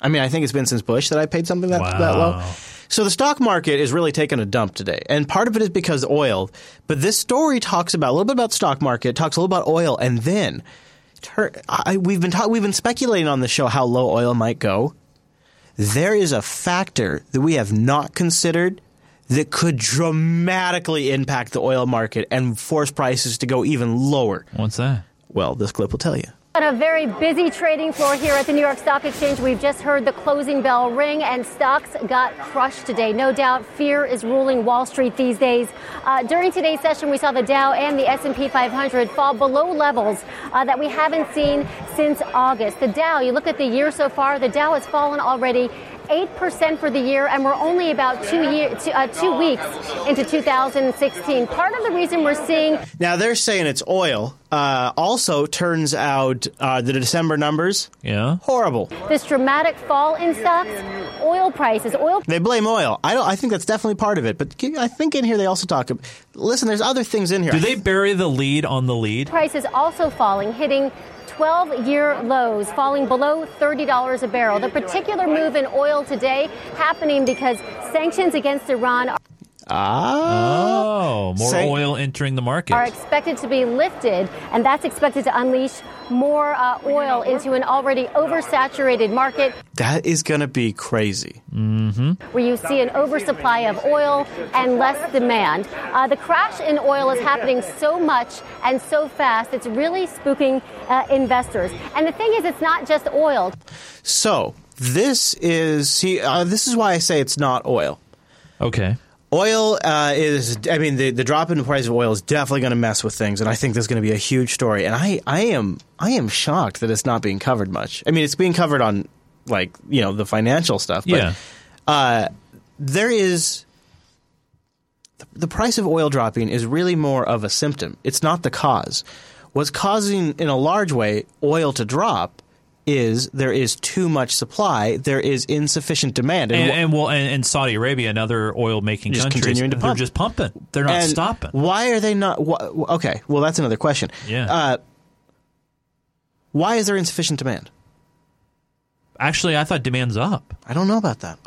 I mean, I think it's been since Bush that I paid something that low. So the stock market is really taking a dump today. And part of it is because oil. But this story talks about a little bit about stock market, talks a little about oil. And then we've been speculating on the show how low oil might go. There is a factor that we have not considered that could dramatically impact the oil market and force prices to go even lower. What's that? Well, this clip will tell you. On a very busy trading floor here at the New York Stock Exchange, we've just heard the closing bell ring, and stocks got crushed today. No doubt fear is ruling Wall Street these days. During today's session, we saw the Dow and the S&P 500 fall below levels that we haven't seen since August. The Dow, you look at the year so far, the Dow has fallen already 8% for the year, and we're only about 2 weeks into 2016. Part of the reason we're seeing... Now, they're saying it's oil. Also, turns out the December numbers, horrible. This dramatic fall in stocks, oil prices. They blame oil. I think that's definitely part of it, but I think in here they also talk about... Listen, there's other things in here. Do they bury the lead on the lead? Prices also falling, hitting 12-year lows, falling below $30 a barrel. The particular move in oil today happening because sanctions against Iran oil entering the market. Are expected to be lifted, and that's expected to unleash more oil into an already oversaturated market. That is going to be crazy. Mm-hmm. Where you see an oversupply of oil and less demand. The crash in oil is happening so much and so fast, it's really spooking investors. And the thing is, it's not just oil. So this is why I say it's not oil. Okay. Oil the drop in the price of oil is definitely going to mess with things, and I think there's going to be a huge story. And I am shocked that it's not being covered much. I mean, it's being covered on, like, you know, the financial stuff. But, yeah. There is the price of oil dropping is really more of a symptom. It's not the cause. What's causing, in a large way, oil to drop is there is too much supply, there is insufficient demand. And Saudi Arabia and other oil-making countries, they're just pumping. They're not stopping. Why are they not – okay, well, that's another question. Yeah. Why is there insufficient demand? Actually, I thought demand's up. I don't know about that.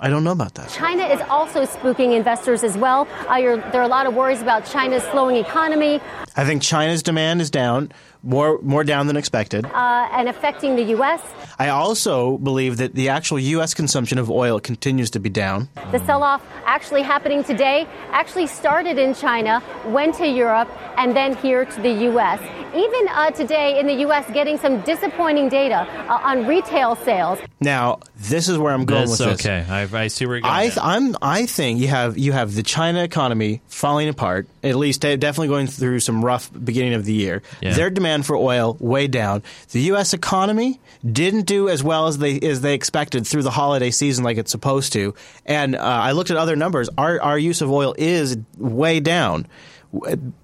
China is also spooking investors as well. There are a lot of worries about China's slowing economy. I think China's demand is down, more down than expected. And affecting the U.S. I also believe that the actual U.S. consumption of oil continues to be down. The sell-off actually happening today actually started in China, went to Europe, and then here to the U.S. Even today in the U.S. getting some disappointing data on retail sales. Now, this is where I'm going with this. Okay, I see where you're going. I think you have the China economy falling apart, at least definitely going through some rough beginning of the year. Yeah. Their demand for oil way down. The U.S. economy didn't do as well as they expected through the holiday season like it's supposed to. And I looked at other numbers. Our use of oil is way down.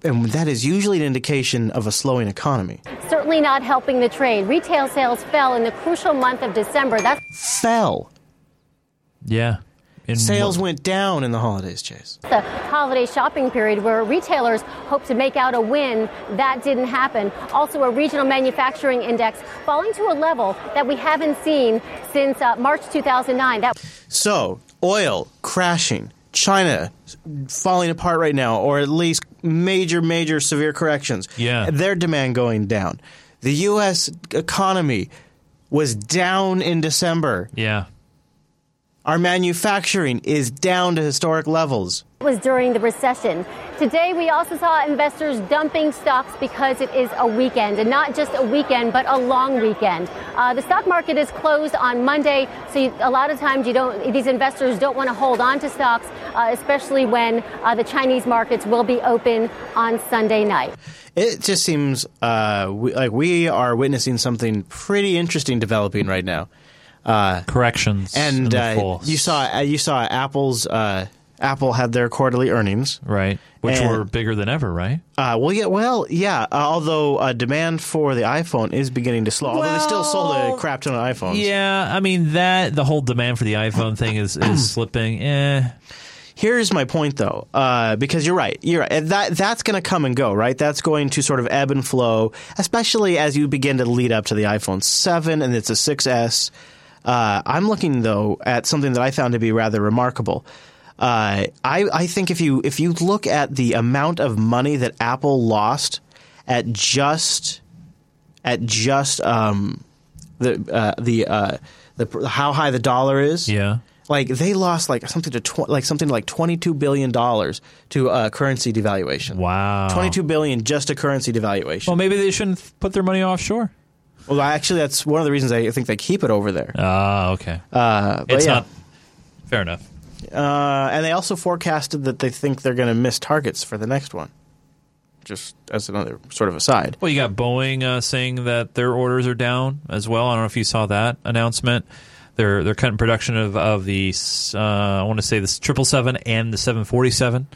And that is usually an indication of a slowing economy. Certainly not helping the trade. Retail sales fell in the crucial month of December. That fell. Yeah. Sales went down in the holidays, Chase. The holiday shopping period where retailers hope to make out a win, that didn't happen. Also, a regional manufacturing index falling to a level that we haven't seen since March 2009. So, oil crashing, China falling apart right now, or at least major severe corrections. Yeah. Their demand going down. The U.S. economy was down in December. Yeah. Our manufacturing is down to historic levels. It was during the recession. Today, we also saw investors dumping stocks because it is a weekend, and not just a weekend, but a long weekend. The stock market is closed on Monday, so a lot of times these investors don't want to hold on to stocks, especially when the Chinese markets will be open on Sunday night. It just seems like we are witnessing something pretty interesting developing right now. Corrections and you saw Apple's Apple had their quarterly earnings, right, which were bigger than ever, right? Although demand for the iPhone is beginning to slow, although they still sold a crap ton of iPhones. Yeah, I mean the whole demand for the iPhone thing is slipping. Here's my point, though, because you're right. That's going to come and go, right? That's going to sort of ebb and flow, especially as you begin to lead up to the iPhone 7 and it's a 6S. I'm looking, though, at something that I found to be rather remarkable. I think if you look at the amount of money that Apple lost at just how high the dollar is, yeah. Like they lost something like $22 billion to currency devaluation. Wow, $22 billion just to currency devaluation. Well, maybe they shouldn't put their money offshore. Well, actually, that's one of the reasons I think they keep it over there. Ah, okay. Not fair enough. And they also forecasted that they think they're going to miss targets for the next one. Just as another sort of aside. Well, you got Boeing saying that their orders are down as well. I don't know if you saw that announcement. They're cutting production of the I want to say the 777 and the 747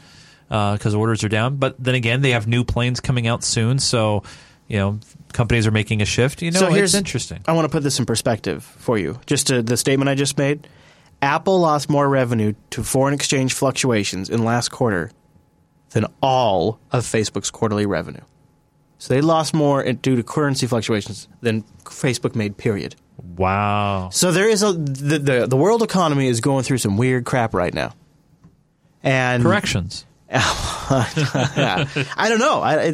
because orders are down. But then again, they have new planes coming out soon, so companies are making a shift. So it's interesting. I want to put this in perspective for you. Just the statement I just made: Apple lost more revenue to foreign exchange fluctuations in last quarter than all of Facebook's quarterly revenue. So they lost more due to currency fluctuations than Facebook made. Period. Wow. So there is the world economy is going through some weird crap right now. And corrections. I don't know. I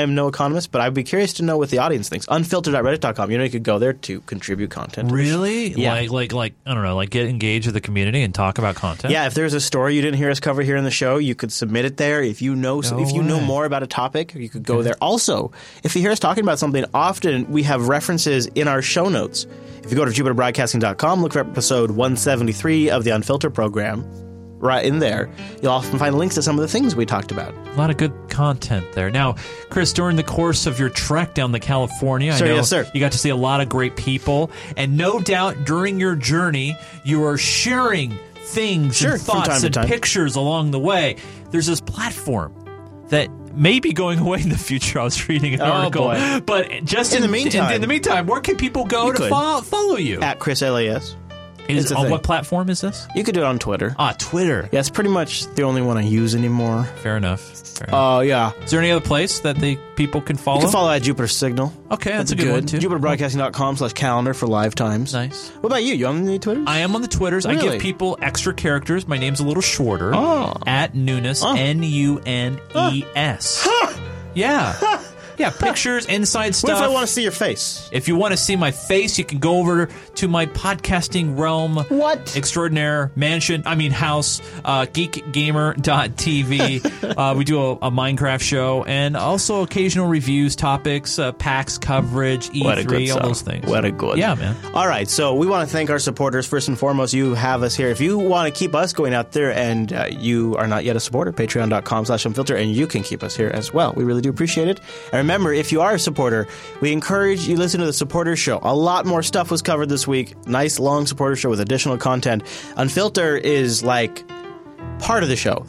am no economist, but I'd be curious to know what the audience thinks. Unfiltered.reddit.com. You could go there to contribute content. Really? Yeah. Like I don't know, like get engaged with the community and talk about content. Yeah, if there's a story you didn't hear us cover here in the show, you could submit it there. If you know more about a topic, you could go there. Also, if you hear us talking about something, often we have references in our show notes. If you go to jupiterbroadcasting.com, look for episode 173 of the Unfiltered program. Right in there, you'll often find links to some of the things we talked about. A lot of good content there. Now, Chris, during the course of your trek down to California, you got to see a lot of great people. And no doubt during your journey, you were sharing things and thoughts and pictures along the way. There's this platform that may be going away in the future. I was reading an article. Boy. But just in the meantime, where can people go to follow you? At Chris LAS. Is on what platform is this? You could do it on Twitter. Ah, Twitter. Yeah, it's pretty much the only one I use anymore. Fair enough. Oh, yeah. Is there any other place that the people can follow? You can follow at Jupiter Signal. Okay, that's a good one, too. JupiterBroadcasting.com/calendar for live times. Nice. What about you? You on the Twitters? I am on the Twitters. Really? I give people extra characters. My name's a little shorter. Oh. At Nunes. Oh. Nunes. Huh. Yeah. Huh. Yeah, pictures, inside stuff. What if I want to see your face? If you want to see my face, you can go over to my podcasting realm. What? Extraordinaire mansion, I mean house, geekgamer.tv. We do a Minecraft show and also occasional reviews, topics, PAX coverage, E3, all those things. What a good. Yeah, man. All right, so we want to thank our supporters. First and foremost, you have us here. If you want to keep us going out there and you are not yet a supporter, patreon.com/unfiltered, and you can keep us here as well. We really do appreciate it. And remember, if you are a supporter, we encourage you to listen to the Supporter Show. A lot more stuff was covered this week. Nice, long Supporter Show with additional content. Unfilter is like part of the show.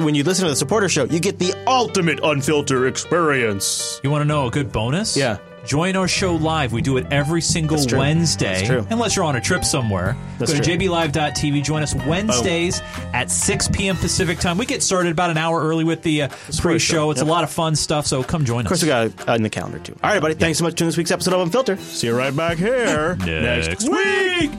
When you listen to the Supporter Show, you get the ultimate Unfilter experience. You want to know a good bonus? Yeah. Join our show live. We do it every single Wednesday. Unless you're on a trip somewhere. Go to jblive.tv. Join us Wednesdays at 6 p.m. Pacific time. We get started about an hour early with the pre-show. It's a lot of fun stuff, so come join us. Of course, we got in the calendar, too. All right, buddy. Thanks so much for tuning in this week's episode of Unfiltered. See you right back here next week.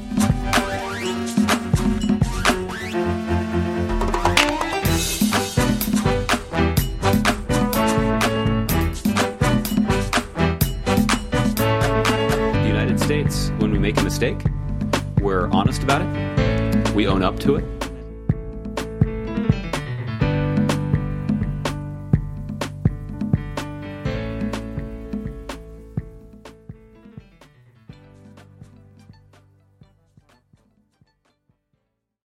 When we make a mistake, we're honest about it, we own up to it,